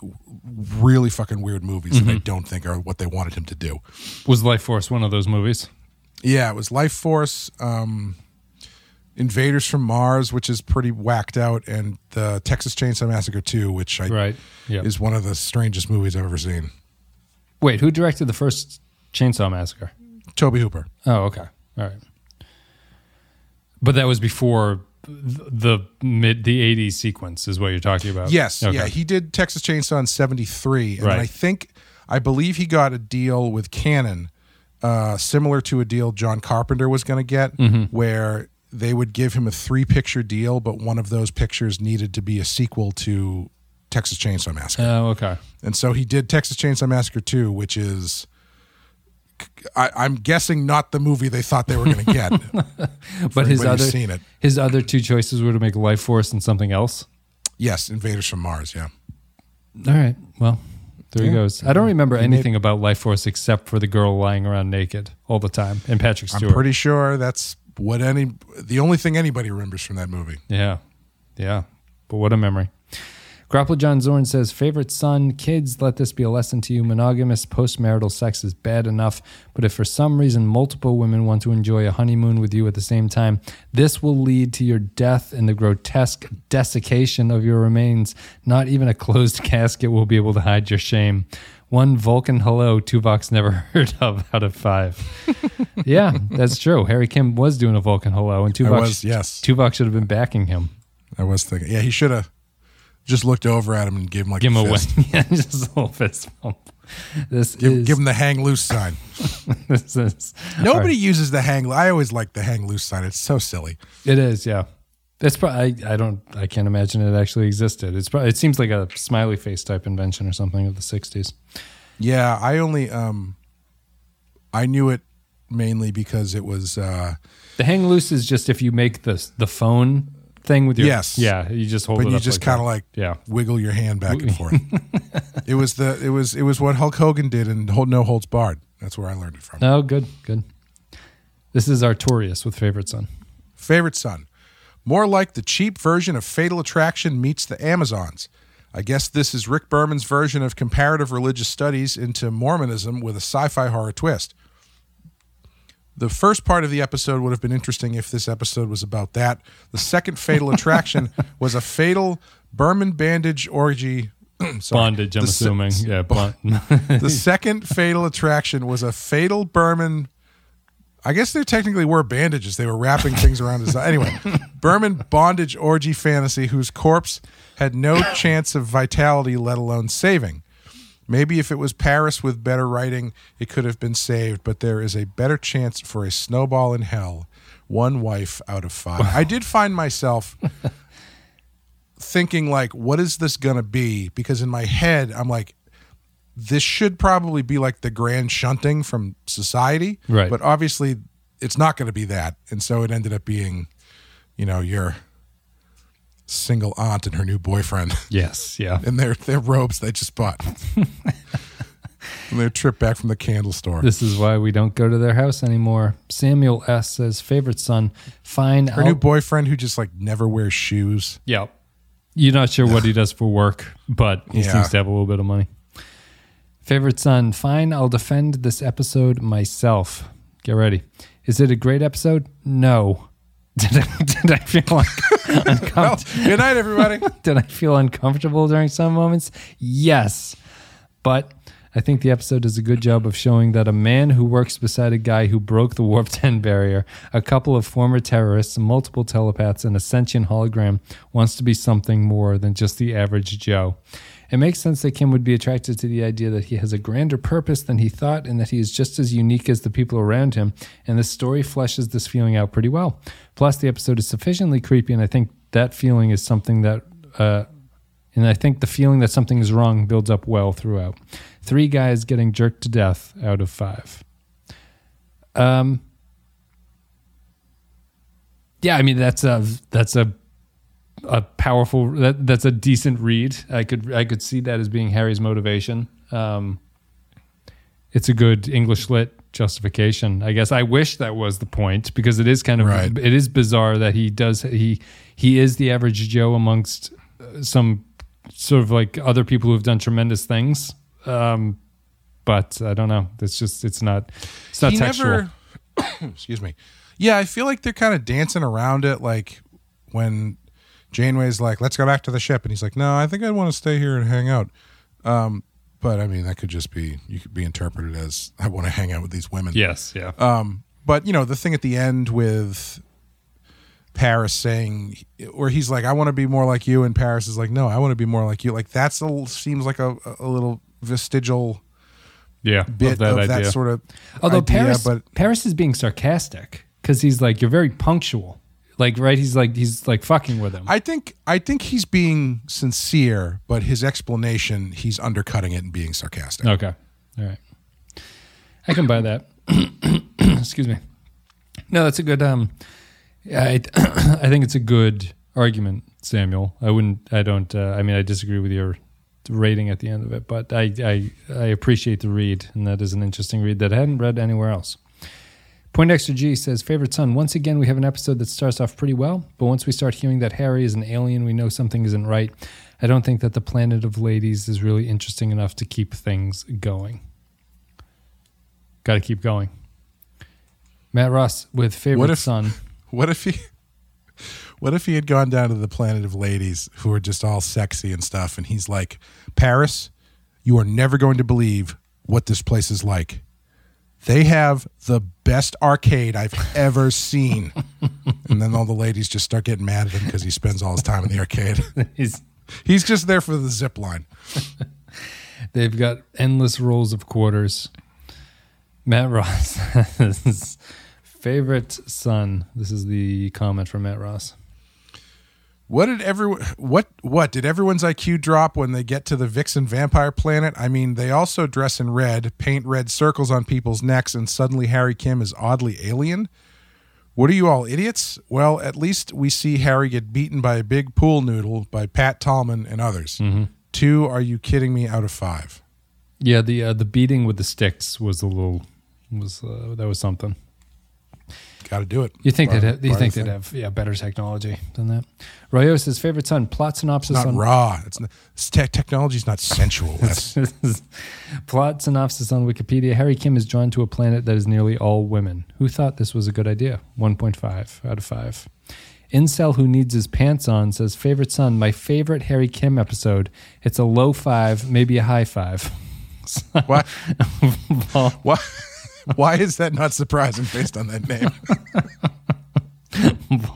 really fucking weird movies that I don't think are what they wanted him to do. Was Life Force one of those movies? Yeah, it was Life Force, Invaders from Mars, which is pretty whacked out, and the Texas Chainsaw Massacre 2, which is one of the strangest movies I've ever seen. Wait, who directed the first Chainsaw Massacre? Tobe Hooper. Oh, okay. All right. But that was before the 80s sequence is what you're talking about. Yes. Okay. Yeah, he did Texas Chainsaw in 73, and I believe he got a deal with Cannon. Similar to a deal John Carpenter was going to get, where they would give him a 3-picture deal, but one of those pictures needed to be a sequel to Texas Chainsaw Massacre. Oh, okay. And so he did Texas Chainsaw Massacre 2, which is, I'm guessing, not the movie they thought they were going to get. But his other 2 choices were to make Life Force and something else? Yes, Invaders from Mars, yeah. All right. Well, there he goes. I don't remember anything about Life Force except for the girl lying around naked all the time and Patrick Stewart. I'm pretty sure that's what the only thing anybody remembers from that movie. Yeah. Yeah. But what a memory. Grapple John Zorn says, Favorite Son, kids, let this be a lesson to you. Monogamous postmarital sex is bad enough, but if for some reason multiple women want to enjoy a honeymoon with you at the same time, this will lead to your death and the grotesque desiccation of your remains. Not even a closed casket will be able to hide your shame. One Vulcan hello Tuvok's never heard of out of 5. Yeah, that's true. Harry Kim was doing a Vulcan hello, and Tuvok should have been backing him. I was thinking, yeah, he should have. Just looked over at him and gave him a fist. Yeah, just a little fist bump. Give him the hang loose sign. Nobody uses the hang loose. I always like the hang loose sign. It's so silly. It is, yeah. It's probably I can't imagine it actually existed. It's probably, it seems like a smiley face type invention or something of the 60s. Yeah, I only I knew it mainly because it was the hang loose is just if you make the phone thing with your you just hold it up, but you just kind of wiggle your hand back and forth. it was what Hulk Hogan did in No Holds Barred. That's where I learned it from. Oh, good. This is Artorias with Favorite Son. Favorite Son, more like the cheap version of Fatal Attraction meets the Amazons. I guess this is Rick Berman's version of comparative religious studies into Mormonism with a sci-fi horror twist. The first part of the episode would have been interesting if this episode was about that. The second Fatal Attraction was a fatal Berman bandage orgy. Bondage, I'm assuming. Yeah, the second Fatal Attraction was a fatal Berman... I guess there technically were bandages. They were wrapping things around his... Anyway, Berman bondage orgy fantasy whose corpse had no chance of vitality, let alone saving. Maybe if it was Paris with better writing, it could have been saved, but there is a better chance for a snowball in hell. 1 wife out of 5. Wow. I did find myself thinking, what is this going to be? Because in my head, I'm like, this should probably be like the grand shunting from Society. Right. But obviously, it's not going to be that. And so it ended up being, your... single aunt and her new boyfriend. Yes, yeah. And their robes they just bought. And their trip back from the candle store. This is why we don't go to their house anymore. Samuel S. says, Favorite Son, find her new boyfriend who just never wears shoes. Yeah. You're not sure what he does for work, but he seems to have a little bit of money. Favorite Son, fine, I'll defend this episode myself. Get ready. Is it a great episode? No. Did I feel uncomfortable? Well, good night, everybody. Did I feel uncomfortable during some moments? Yes. But I think the episode does a good job of showing that a man who works beside a guy who broke the Warp 10 barrier, a couple of former terrorists, multiple telepaths, and a sentient hologram wants to be something more than just the average Joe. It makes sense that Kim would be attracted to the idea that he has a grander purpose than he thought and that he is just as unique as the people around him, and the story fleshes this feeling out pretty well. Plus, the episode is sufficiently creepy, and I think that feeling is something that... and I think the feeling that something is wrong builds up well throughout. 3 guys getting jerked to death out of 5. Yeah, I mean, that's a powerful. That's a decent read. I could see that as being Harry's motivation. It's a good English lit justification, I guess. I wish that was the point, because it is kind of right. It is bizarre that he is the average Joe amongst some sort of other people who have done tremendous things. But I don't know. It's not textual. Excuse me. Yeah, I feel like they're kind of dancing around it, when Janeway's like, let's go back to the ship. And he's like, no, I think I want to stay here and hang out. But I mean, that could just be, you could be interpreted as, I want to hang out with these women. Yes. Yeah. But the thing at the end with Paris saying, where he's like, I want to be more like you. And Paris is like, no, I want to be more like you. That's seems like a little vestigial bit of that sort of idea, Paris is being sarcastic, because he's like, you're very punctual. Right, he's fucking with him. I think he's being sincere, but his explanation, he's undercutting it and being sarcastic. Okay, all right, I can buy that. Excuse me. No, that's a good. I think it's a good argument, Samuel. I wouldn't. I don't. I mean, I disagree with your rating at the end of it. But I appreciate the read, and that is an interesting read that I hadn't read anywhere else. Poindexter G says, Favorite Son, once again, we have an episode that starts off pretty well, but once we start hearing that Harry is an alien, we know something isn't right. I don't think that the Planet of Ladies is really interesting enough to keep things going. Got to keep going. Matt Ross with Favorite Son. What if he had gone down to the Planet of Ladies who are just all sexy and stuff, and he's like, Paris, you are never going to believe what this place is like. They have the best arcade I've ever seen. And then all the ladies just start getting mad at him because he spends all his time in the arcade. He's just there for the zip line. They've got endless rolls of quarters. Matt Ross has Favorite Son. This is the comment from Matt Ross. What did everyone's IQ drop when they get to the Vixen vampire planet? I mean, they also dress in red, paint red circles on people's necks, and suddenly Harry Kim is oddly alien? What are you all, idiots? Well, at least we see Harry get beaten by a big pool noodle by Pat Tallman and others. Mm-hmm. 2, are you kidding me, out of 5. Yeah, the beating with the sticks was that was something. Got to do it. You think they'd have better technology than that? Royo says, Favorite Son, plot synopsis. It's not raw. Technology's not sensual. Plot synopsis on Wikipedia. Harry Kim is drawn to a planet that is nearly all women. Who thought this was a good idea? 1.5 out of 5. Incel who needs his pants on says, Favorite Son, my favorite Harry Kim episode. It's a low 5, maybe a high 5. What? What? Why is that not surprising based on that name?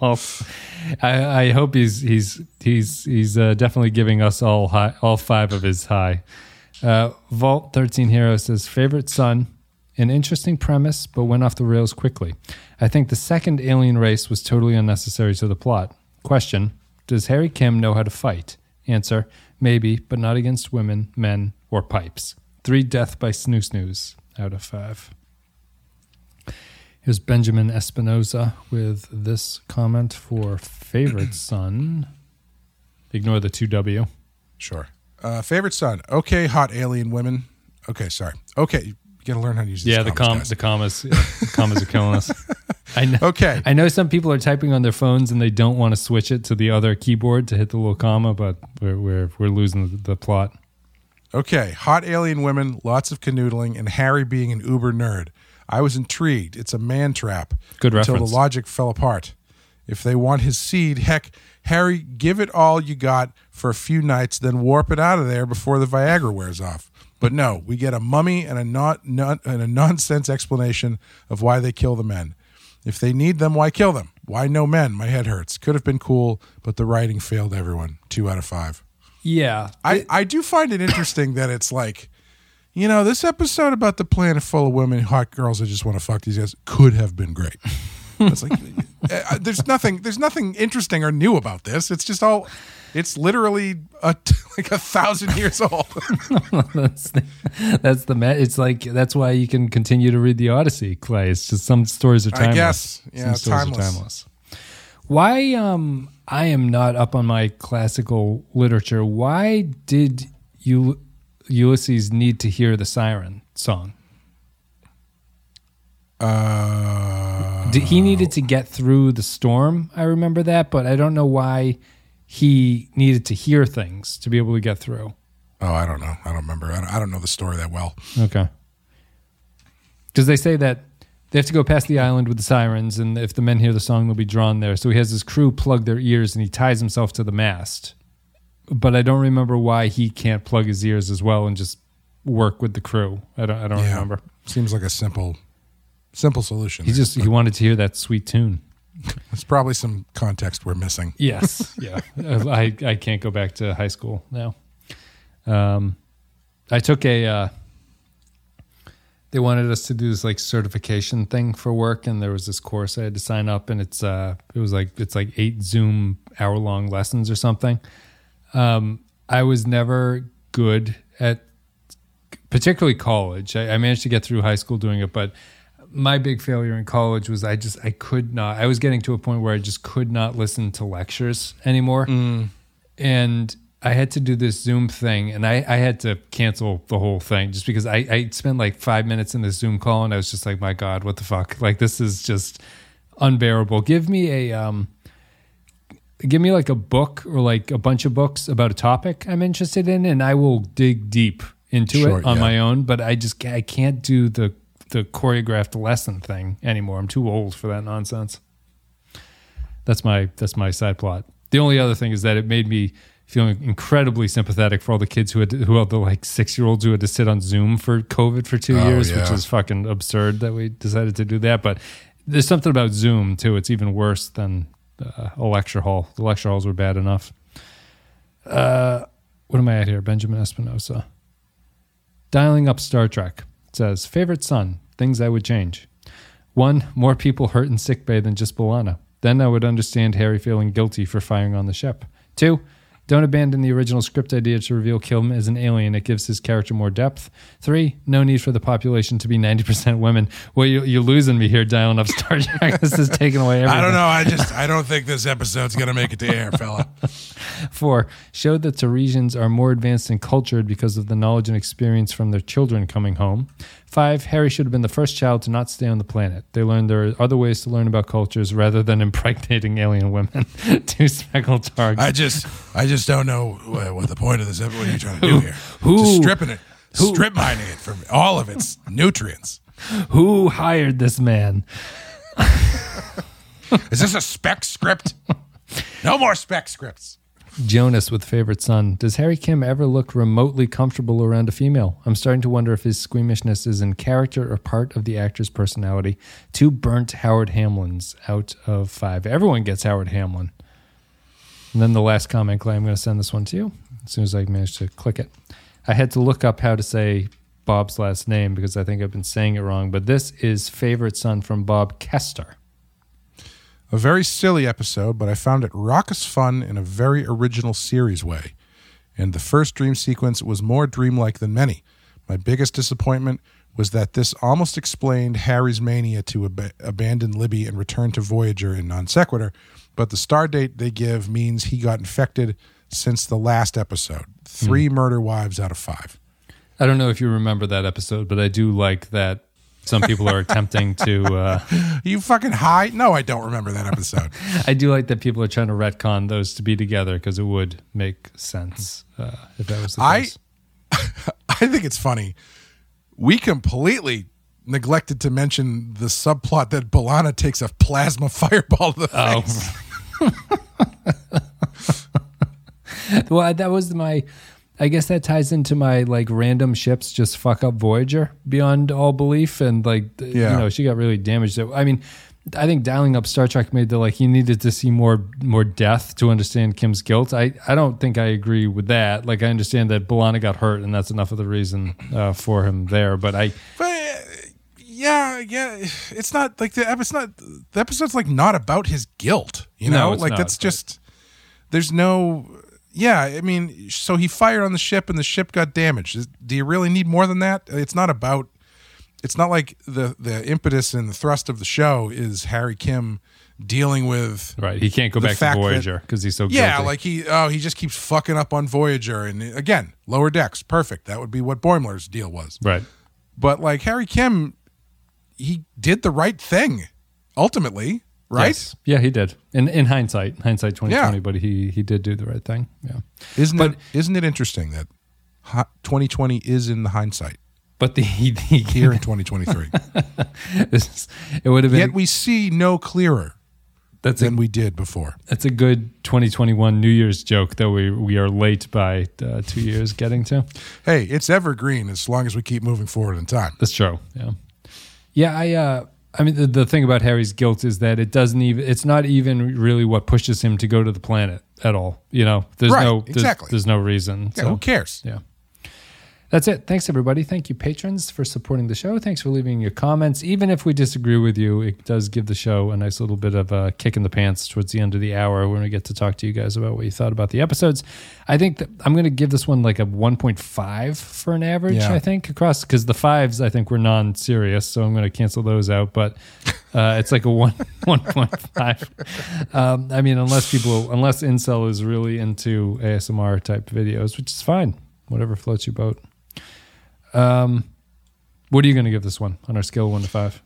Well, I hope he's definitely giving us all 5 of his high. Vault 13 Hero says, Favorite Son, an interesting premise, but went off the rails quickly. I think the second alien race was totally unnecessary to the plot. Question, does Harry Kim know how to fight? Answer, maybe, but not against women, men, or pipes. 3 death by snoo-snoos out of 5. Here's Benjamin Espinoza with this comment for Favorite Son. Ignore the 2W. Sure. Favorite Son. Okay, hot alien women. Okay, sorry. Okay, you got to learn how to use these comments. The commas are killing us. I know, okay. I know some people are typing on their phones and they don't want to switch it to the other keyboard to hit the little comma, but we're losing the plot. Okay, hot alien women, lots of canoodling, and Harry being an uber nerd. I was intrigued. It's a man trap. Good reference. Until the logic fell apart. If they want his seed, heck, Harry, give it all you got for a few nights, then warp it out of there before the Viagra wears off. But no, we get a mummy and a nonsense explanation of why they kill the men. If they need them, why kill them? Why no men? My head hurts. Could have been cool, but the writing failed everyone. 2 out of 5. Yeah. I do find it interesting that it's like, you know, this episode about the planet full of women, hot girls that just want to fuck these guys could have been great. It's like there's nothing interesting or new about this. It's just all, it's literally like 1,000 years old. That's why you can continue to read the Odyssey, Clay. It's just some stories are timeless. I guess, yeah, timeless. Why? I am not up on my classical literature. Why did Ulysses need to hear the siren song? He needed to get through the storm. I remember that, but I don't know why he needed to hear things to be able to get through. Oh, I don't know. I don't remember. I don't know the story that well. Okay. Because they say that they have to go past the island with the sirens, and if the men hear the song, they'll be drawn there. So he has his crew plug their ears, and he ties himself to the mast. But I don't remember why he can't plug his ears as well and just work with the crew. I don't remember. Seems like a simple solution. He wanted to hear that sweet tune. There's probably some context we're missing. Yes, yeah. I can't go back to high school now. I took a. They wanted us to do this like certification thing for work, and there was this course I had to sign up, and it's like 8 Zoom hour-long lessons or something. I was never good at particularly college. I managed to get through high school doing it, but my big failure in college was I could not. I was getting to a point where I just could not listen to lectures anymore. And I had to do this Zoom thing, and I had to cancel the whole thing just because I spent like 5 minutes in this Zoom call, and I was just like, my God, what the fuck? Like, this is just unbearable. Give me a like a book or like a bunch of books about a topic I'm interested in, and I will dig deep into it on my own. But I can't do the choreographed lesson thing anymore. I'm too old for that nonsense. That's my side plot. The only other thing is that it made me feeling incredibly sympathetic for all the kids who had the like 6-year-olds who had to sit on Zoom for COVID for 2 years, which is fucking absurd that we decided to do that. But there's something about Zoom too. It's even worse than a lecture hall. The lecture halls were bad enough. What am I at here? Benjamin Espinosa. Dialing Up Star Trek. It says, Favorite Son, things I would change. 1, more people hurt in sickbay than just B'Elanna. Then I would understand Harry feeling guilty for firing on the ship. 2, don't abandon the original script idea to reveal Kilm as an alien. It gives his character more depth. 3, no need for the population to be 90% women. Well, you're losing me here, Dialing Up Star Trek. This is taking away everything. I don't know. I don't think this episode's going to make it to air, fella. 4, show that Teresians are more advanced and cultured because of the knowledge and experience from their children coming home. 5, Harry should have been the first child to not stay on the planet. They learned there are other ways to learn about cultures rather than impregnating alien women. 2 speckled targets. I just don't know what the point of this is. What are you trying to do here? Just stripping it, strip mining it from all of its nutrients. Who hired this man? Is this a spec script? No more spec scripts. Jonas with Favorite Son. Does Harry Kim ever look remotely comfortable around a female? I'm starting to wonder if his squeamishness is in character or part of the actor's personality. 2 burnt Howard Hamlins out of 5. Everyone gets Howard Hamlin. And then the last comment, Clay, I'm going to send this one to you as soon as I manage to click it. I had to look up how to say Bob's last name because I think I've been saying it wrong, but this is Favorite Son from Bob Kester. A very silly episode, but I found it raucous fun in a very original series way. And the first dream sequence was more dreamlike than many. My biggest disappointment was that this almost explained Harry's mania to abandon Libby and return to Voyager in non sequitur, but the stardate they give means he got infected since the last episode. 3 murder wives out of 5. I don't know if you remember that episode, but I do like that. Some people are attempting to... you fucking high? No, I don't remember that episode. I do like that people are trying to retcon those to be together because it would make sense if that was the case. I think it's funny. We completely neglected to mention the subplot that B'Elanna takes a plasma fireball to the face. Well, that was my... I guess that ties into my like random ships just fuck up Voyager beyond all belief, and you know, she got really damaged. I mean, I think Dialing Up Star Trek made the like you needed to see more death to understand Kim's guilt. I don't think I agree with that. Like I understand that B'Elanna got hurt and that's enough of the reason for him there. But it's not like the episode's like not about his guilt. You know, there's no. Yeah, I mean, so he fired on the ship and the ship got damaged. Do you really need more than that? It's not like the impetus and the thrust of the show is Harry Kim dealing with... Right, he can't go back to Voyager because he's so guilty. Yeah, like he just keeps fucking up on Voyager. And again, Lower Decks, perfect. That would be what Boimler's deal was. Right. But like Harry Kim, he did the right thing, ultimately. Right? Yes. Yeah, he did. In hindsight 2020, but he did do the right thing. Yeah. Isn't it interesting that 2020 is in the hindsight? But the here in 2023. It would have been. Yet we see no clearer than we did before. That's a good 2021 New Year's joke that we are late by 2 years getting to. Hey, it's evergreen as long as we keep moving forward in time. That's true. Yeah. Yeah, I mean, the thing about Harry's guilt is that it's not even really what pushes him to go to the planet at all. You know, there's no reason. Yeah, so, who cares? Yeah. That's it. Thanks, everybody. Thank you, patrons, for supporting the show. Thanks for leaving your comments. Even if we disagree with you, it does give the show a nice little bit of a kick in the pants towards the end of the hour when we get to talk to you guys about what you thought about the episodes. I think that I'm going to give this one like a 1.5 for an average, yeah. I think, across, because the fives, I think, were non-serious, so I'm going to cancel those out, but it's like a 1.5. I mean, unless Incel is really into ASMR-type videos, which is fine. Whatever floats your boat. What are you going to give this one on our scale of 1 to 5?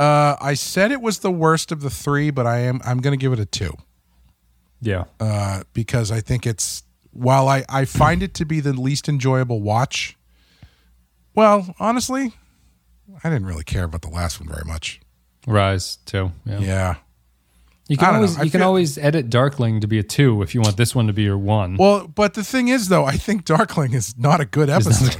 I said it was the worst of the three, but I'm going to give it a 2. Yeah, because I think it's, while I find it to be the least enjoyable watch. Well, honestly, I didn't really care about the last one very much. Rise too. Yeah. You can always edit Darkling to be a 2 if you want this one to be your 1. Well, but the thing is, though, I think Darkling is not a good episode.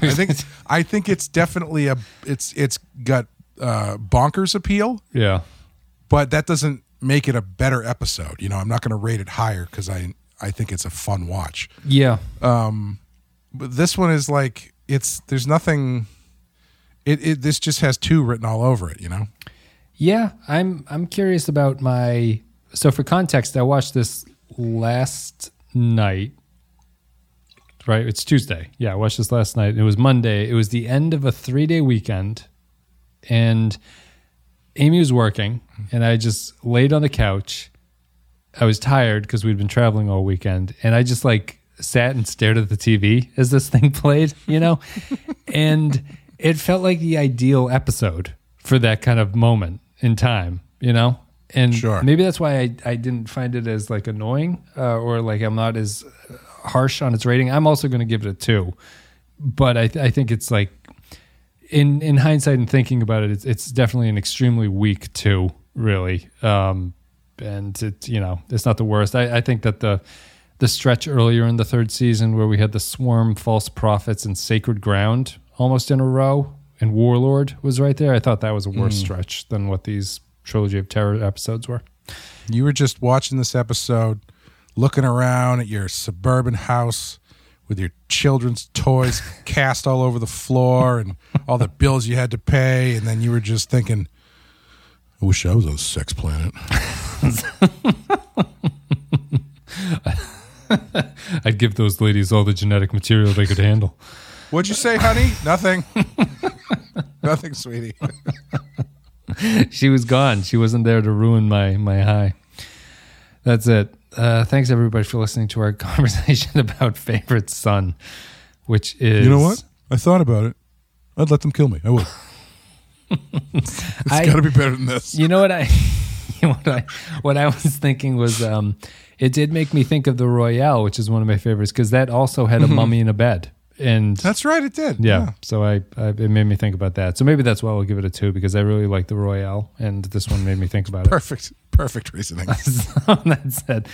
I think it's definitely it's got bonkers appeal. Yeah, but that doesn't make it a better episode. You know, I'm not going to rate it higher because I think it's a fun watch. Yeah. But this one is like there's nothing. This just has 2 written all over it. You know. Yeah, I'm curious about my. So for context, I watched this last night, right? It's Tuesday. Yeah, I watched this last night. It was Monday. It was the end of a 3-day weekend, and Amy was working, and I just laid on the couch. I was tired because we'd been traveling all weekend, and I just like sat and stared at the TV as this thing played, you know? And it felt like the ideal episode for that kind of moment in time, you know? And sure. Maybe that's why I didn't find it as like annoying or like I'm not as harsh on its rating. I'm also going to give it a 2, but I think it's like in hindsight and thinking about it, it's definitely an extremely weak 2, really. And it, you know, it's not the worst. I think that the stretch earlier in the 3rd season where we had the Swarm, False Prophets, and Sacred Ground almost in a row, and Warlord was right there. I thought that was a worse stretch than what these Trilogy of Terror episodes were. You were just watching this episode, looking around at your suburban house with your children's toys cast all over the floor and all the bills you had to pay, and then you were just thinking, I wish I was on Sex Planet. I'd give those ladies all the genetic material they could handle. What'd you say, honey? Nothing. Nothing, sweetie. She was gone. She wasn't there to ruin my high. That's it. Thanks, everybody, for listening to our conversation about Favorite Son, which is... You know what? I thought about it. I'd let them kill me. I would. It's got to be better than this. You know what I... What I was thinking was it did make me think of The Royale, which is one of my favorites, because that also had a mummy in a bed. And that's right, it did. Yeah. So it made me think about that. So maybe that's why I'll give it a 2, because I really like The Royale, and this one made me think about it. Perfect reasoning. So that said,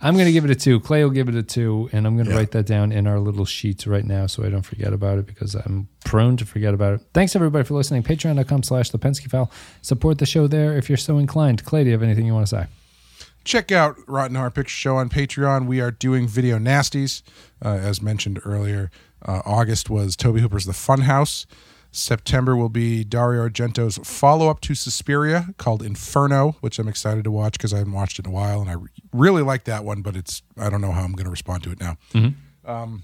I'm going to give it a 2. Clay will give it a 2, and I'm going to write that down in our little sheet right now so I don't forget about it, because I'm prone to forget about it. Thanks, everybody, for listening. Patreon.com/ThePenskeFile. Support the show there if you're so inclined. Clay, do you have anything you want to say? Check out Rotten Horror Picture Show on Patreon. We are doing video nasties, as mentioned earlier. August was Tobe Hooper's The Funhouse. September will be Dario Argento's follow-up to Suspiria called Inferno, which I'm excited to watch because I haven't watched it in a while, and I really like that one, but I don't know how I'm going to respond to it now. Mm-hmm.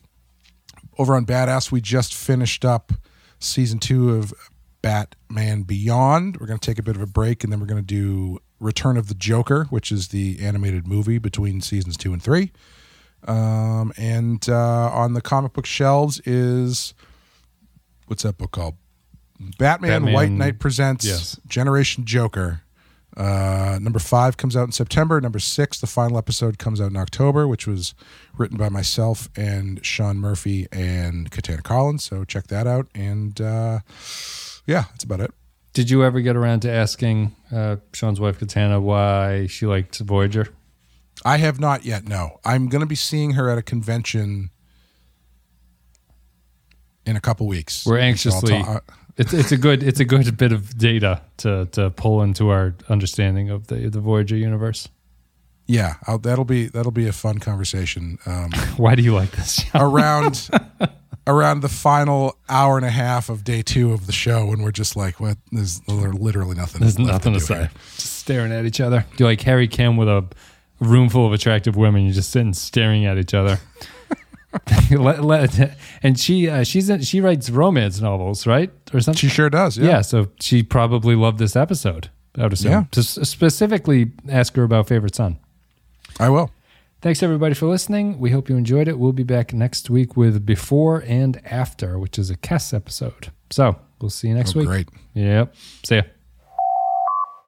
Over on Badass, we just finished up Season 2 of Batman Beyond. We're going to take a bit of a break, and then we're going to do Return of the Joker, which is the animated movie between Seasons 2 and 3. On the comic book shelves is, what's that book called? Batman White Knight Presents Generation Joker. Number 5 comes out in September. Number 6, the final episode, comes out in October, which was written by myself and Sean Murphy and Katana Collins. So check that out. And that's about it. Did you ever get around to asking Sean's wife, Katana, why she liked Voyager? I have not yet, no. I'm going to be seeing her at a convention in a couple weeks. We're anxiously... it's a good bit of data to pull into our understanding of the Voyager universe. Yeah, that'll be a fun conversation. Why do you like this show? around around the final hour and a half of day two of the show when we're just like, what? There's literally nothing. There's nothing to say. Just staring at each other. You're like Harry Kim with a room full of attractive women. You're just sitting staring at each other. And she writes romance novels, right? Or something. She sure does. Yeah. Yeah, so she probably loved this episode, I would assume. Yeah. To specifically ask her about Favorite Son. I will. Thanks, everybody, for listening. We hope you enjoyed it. We'll be back next week with Before and After, which is a Kess episode. So we'll see you next week. Great. Yep. See ya.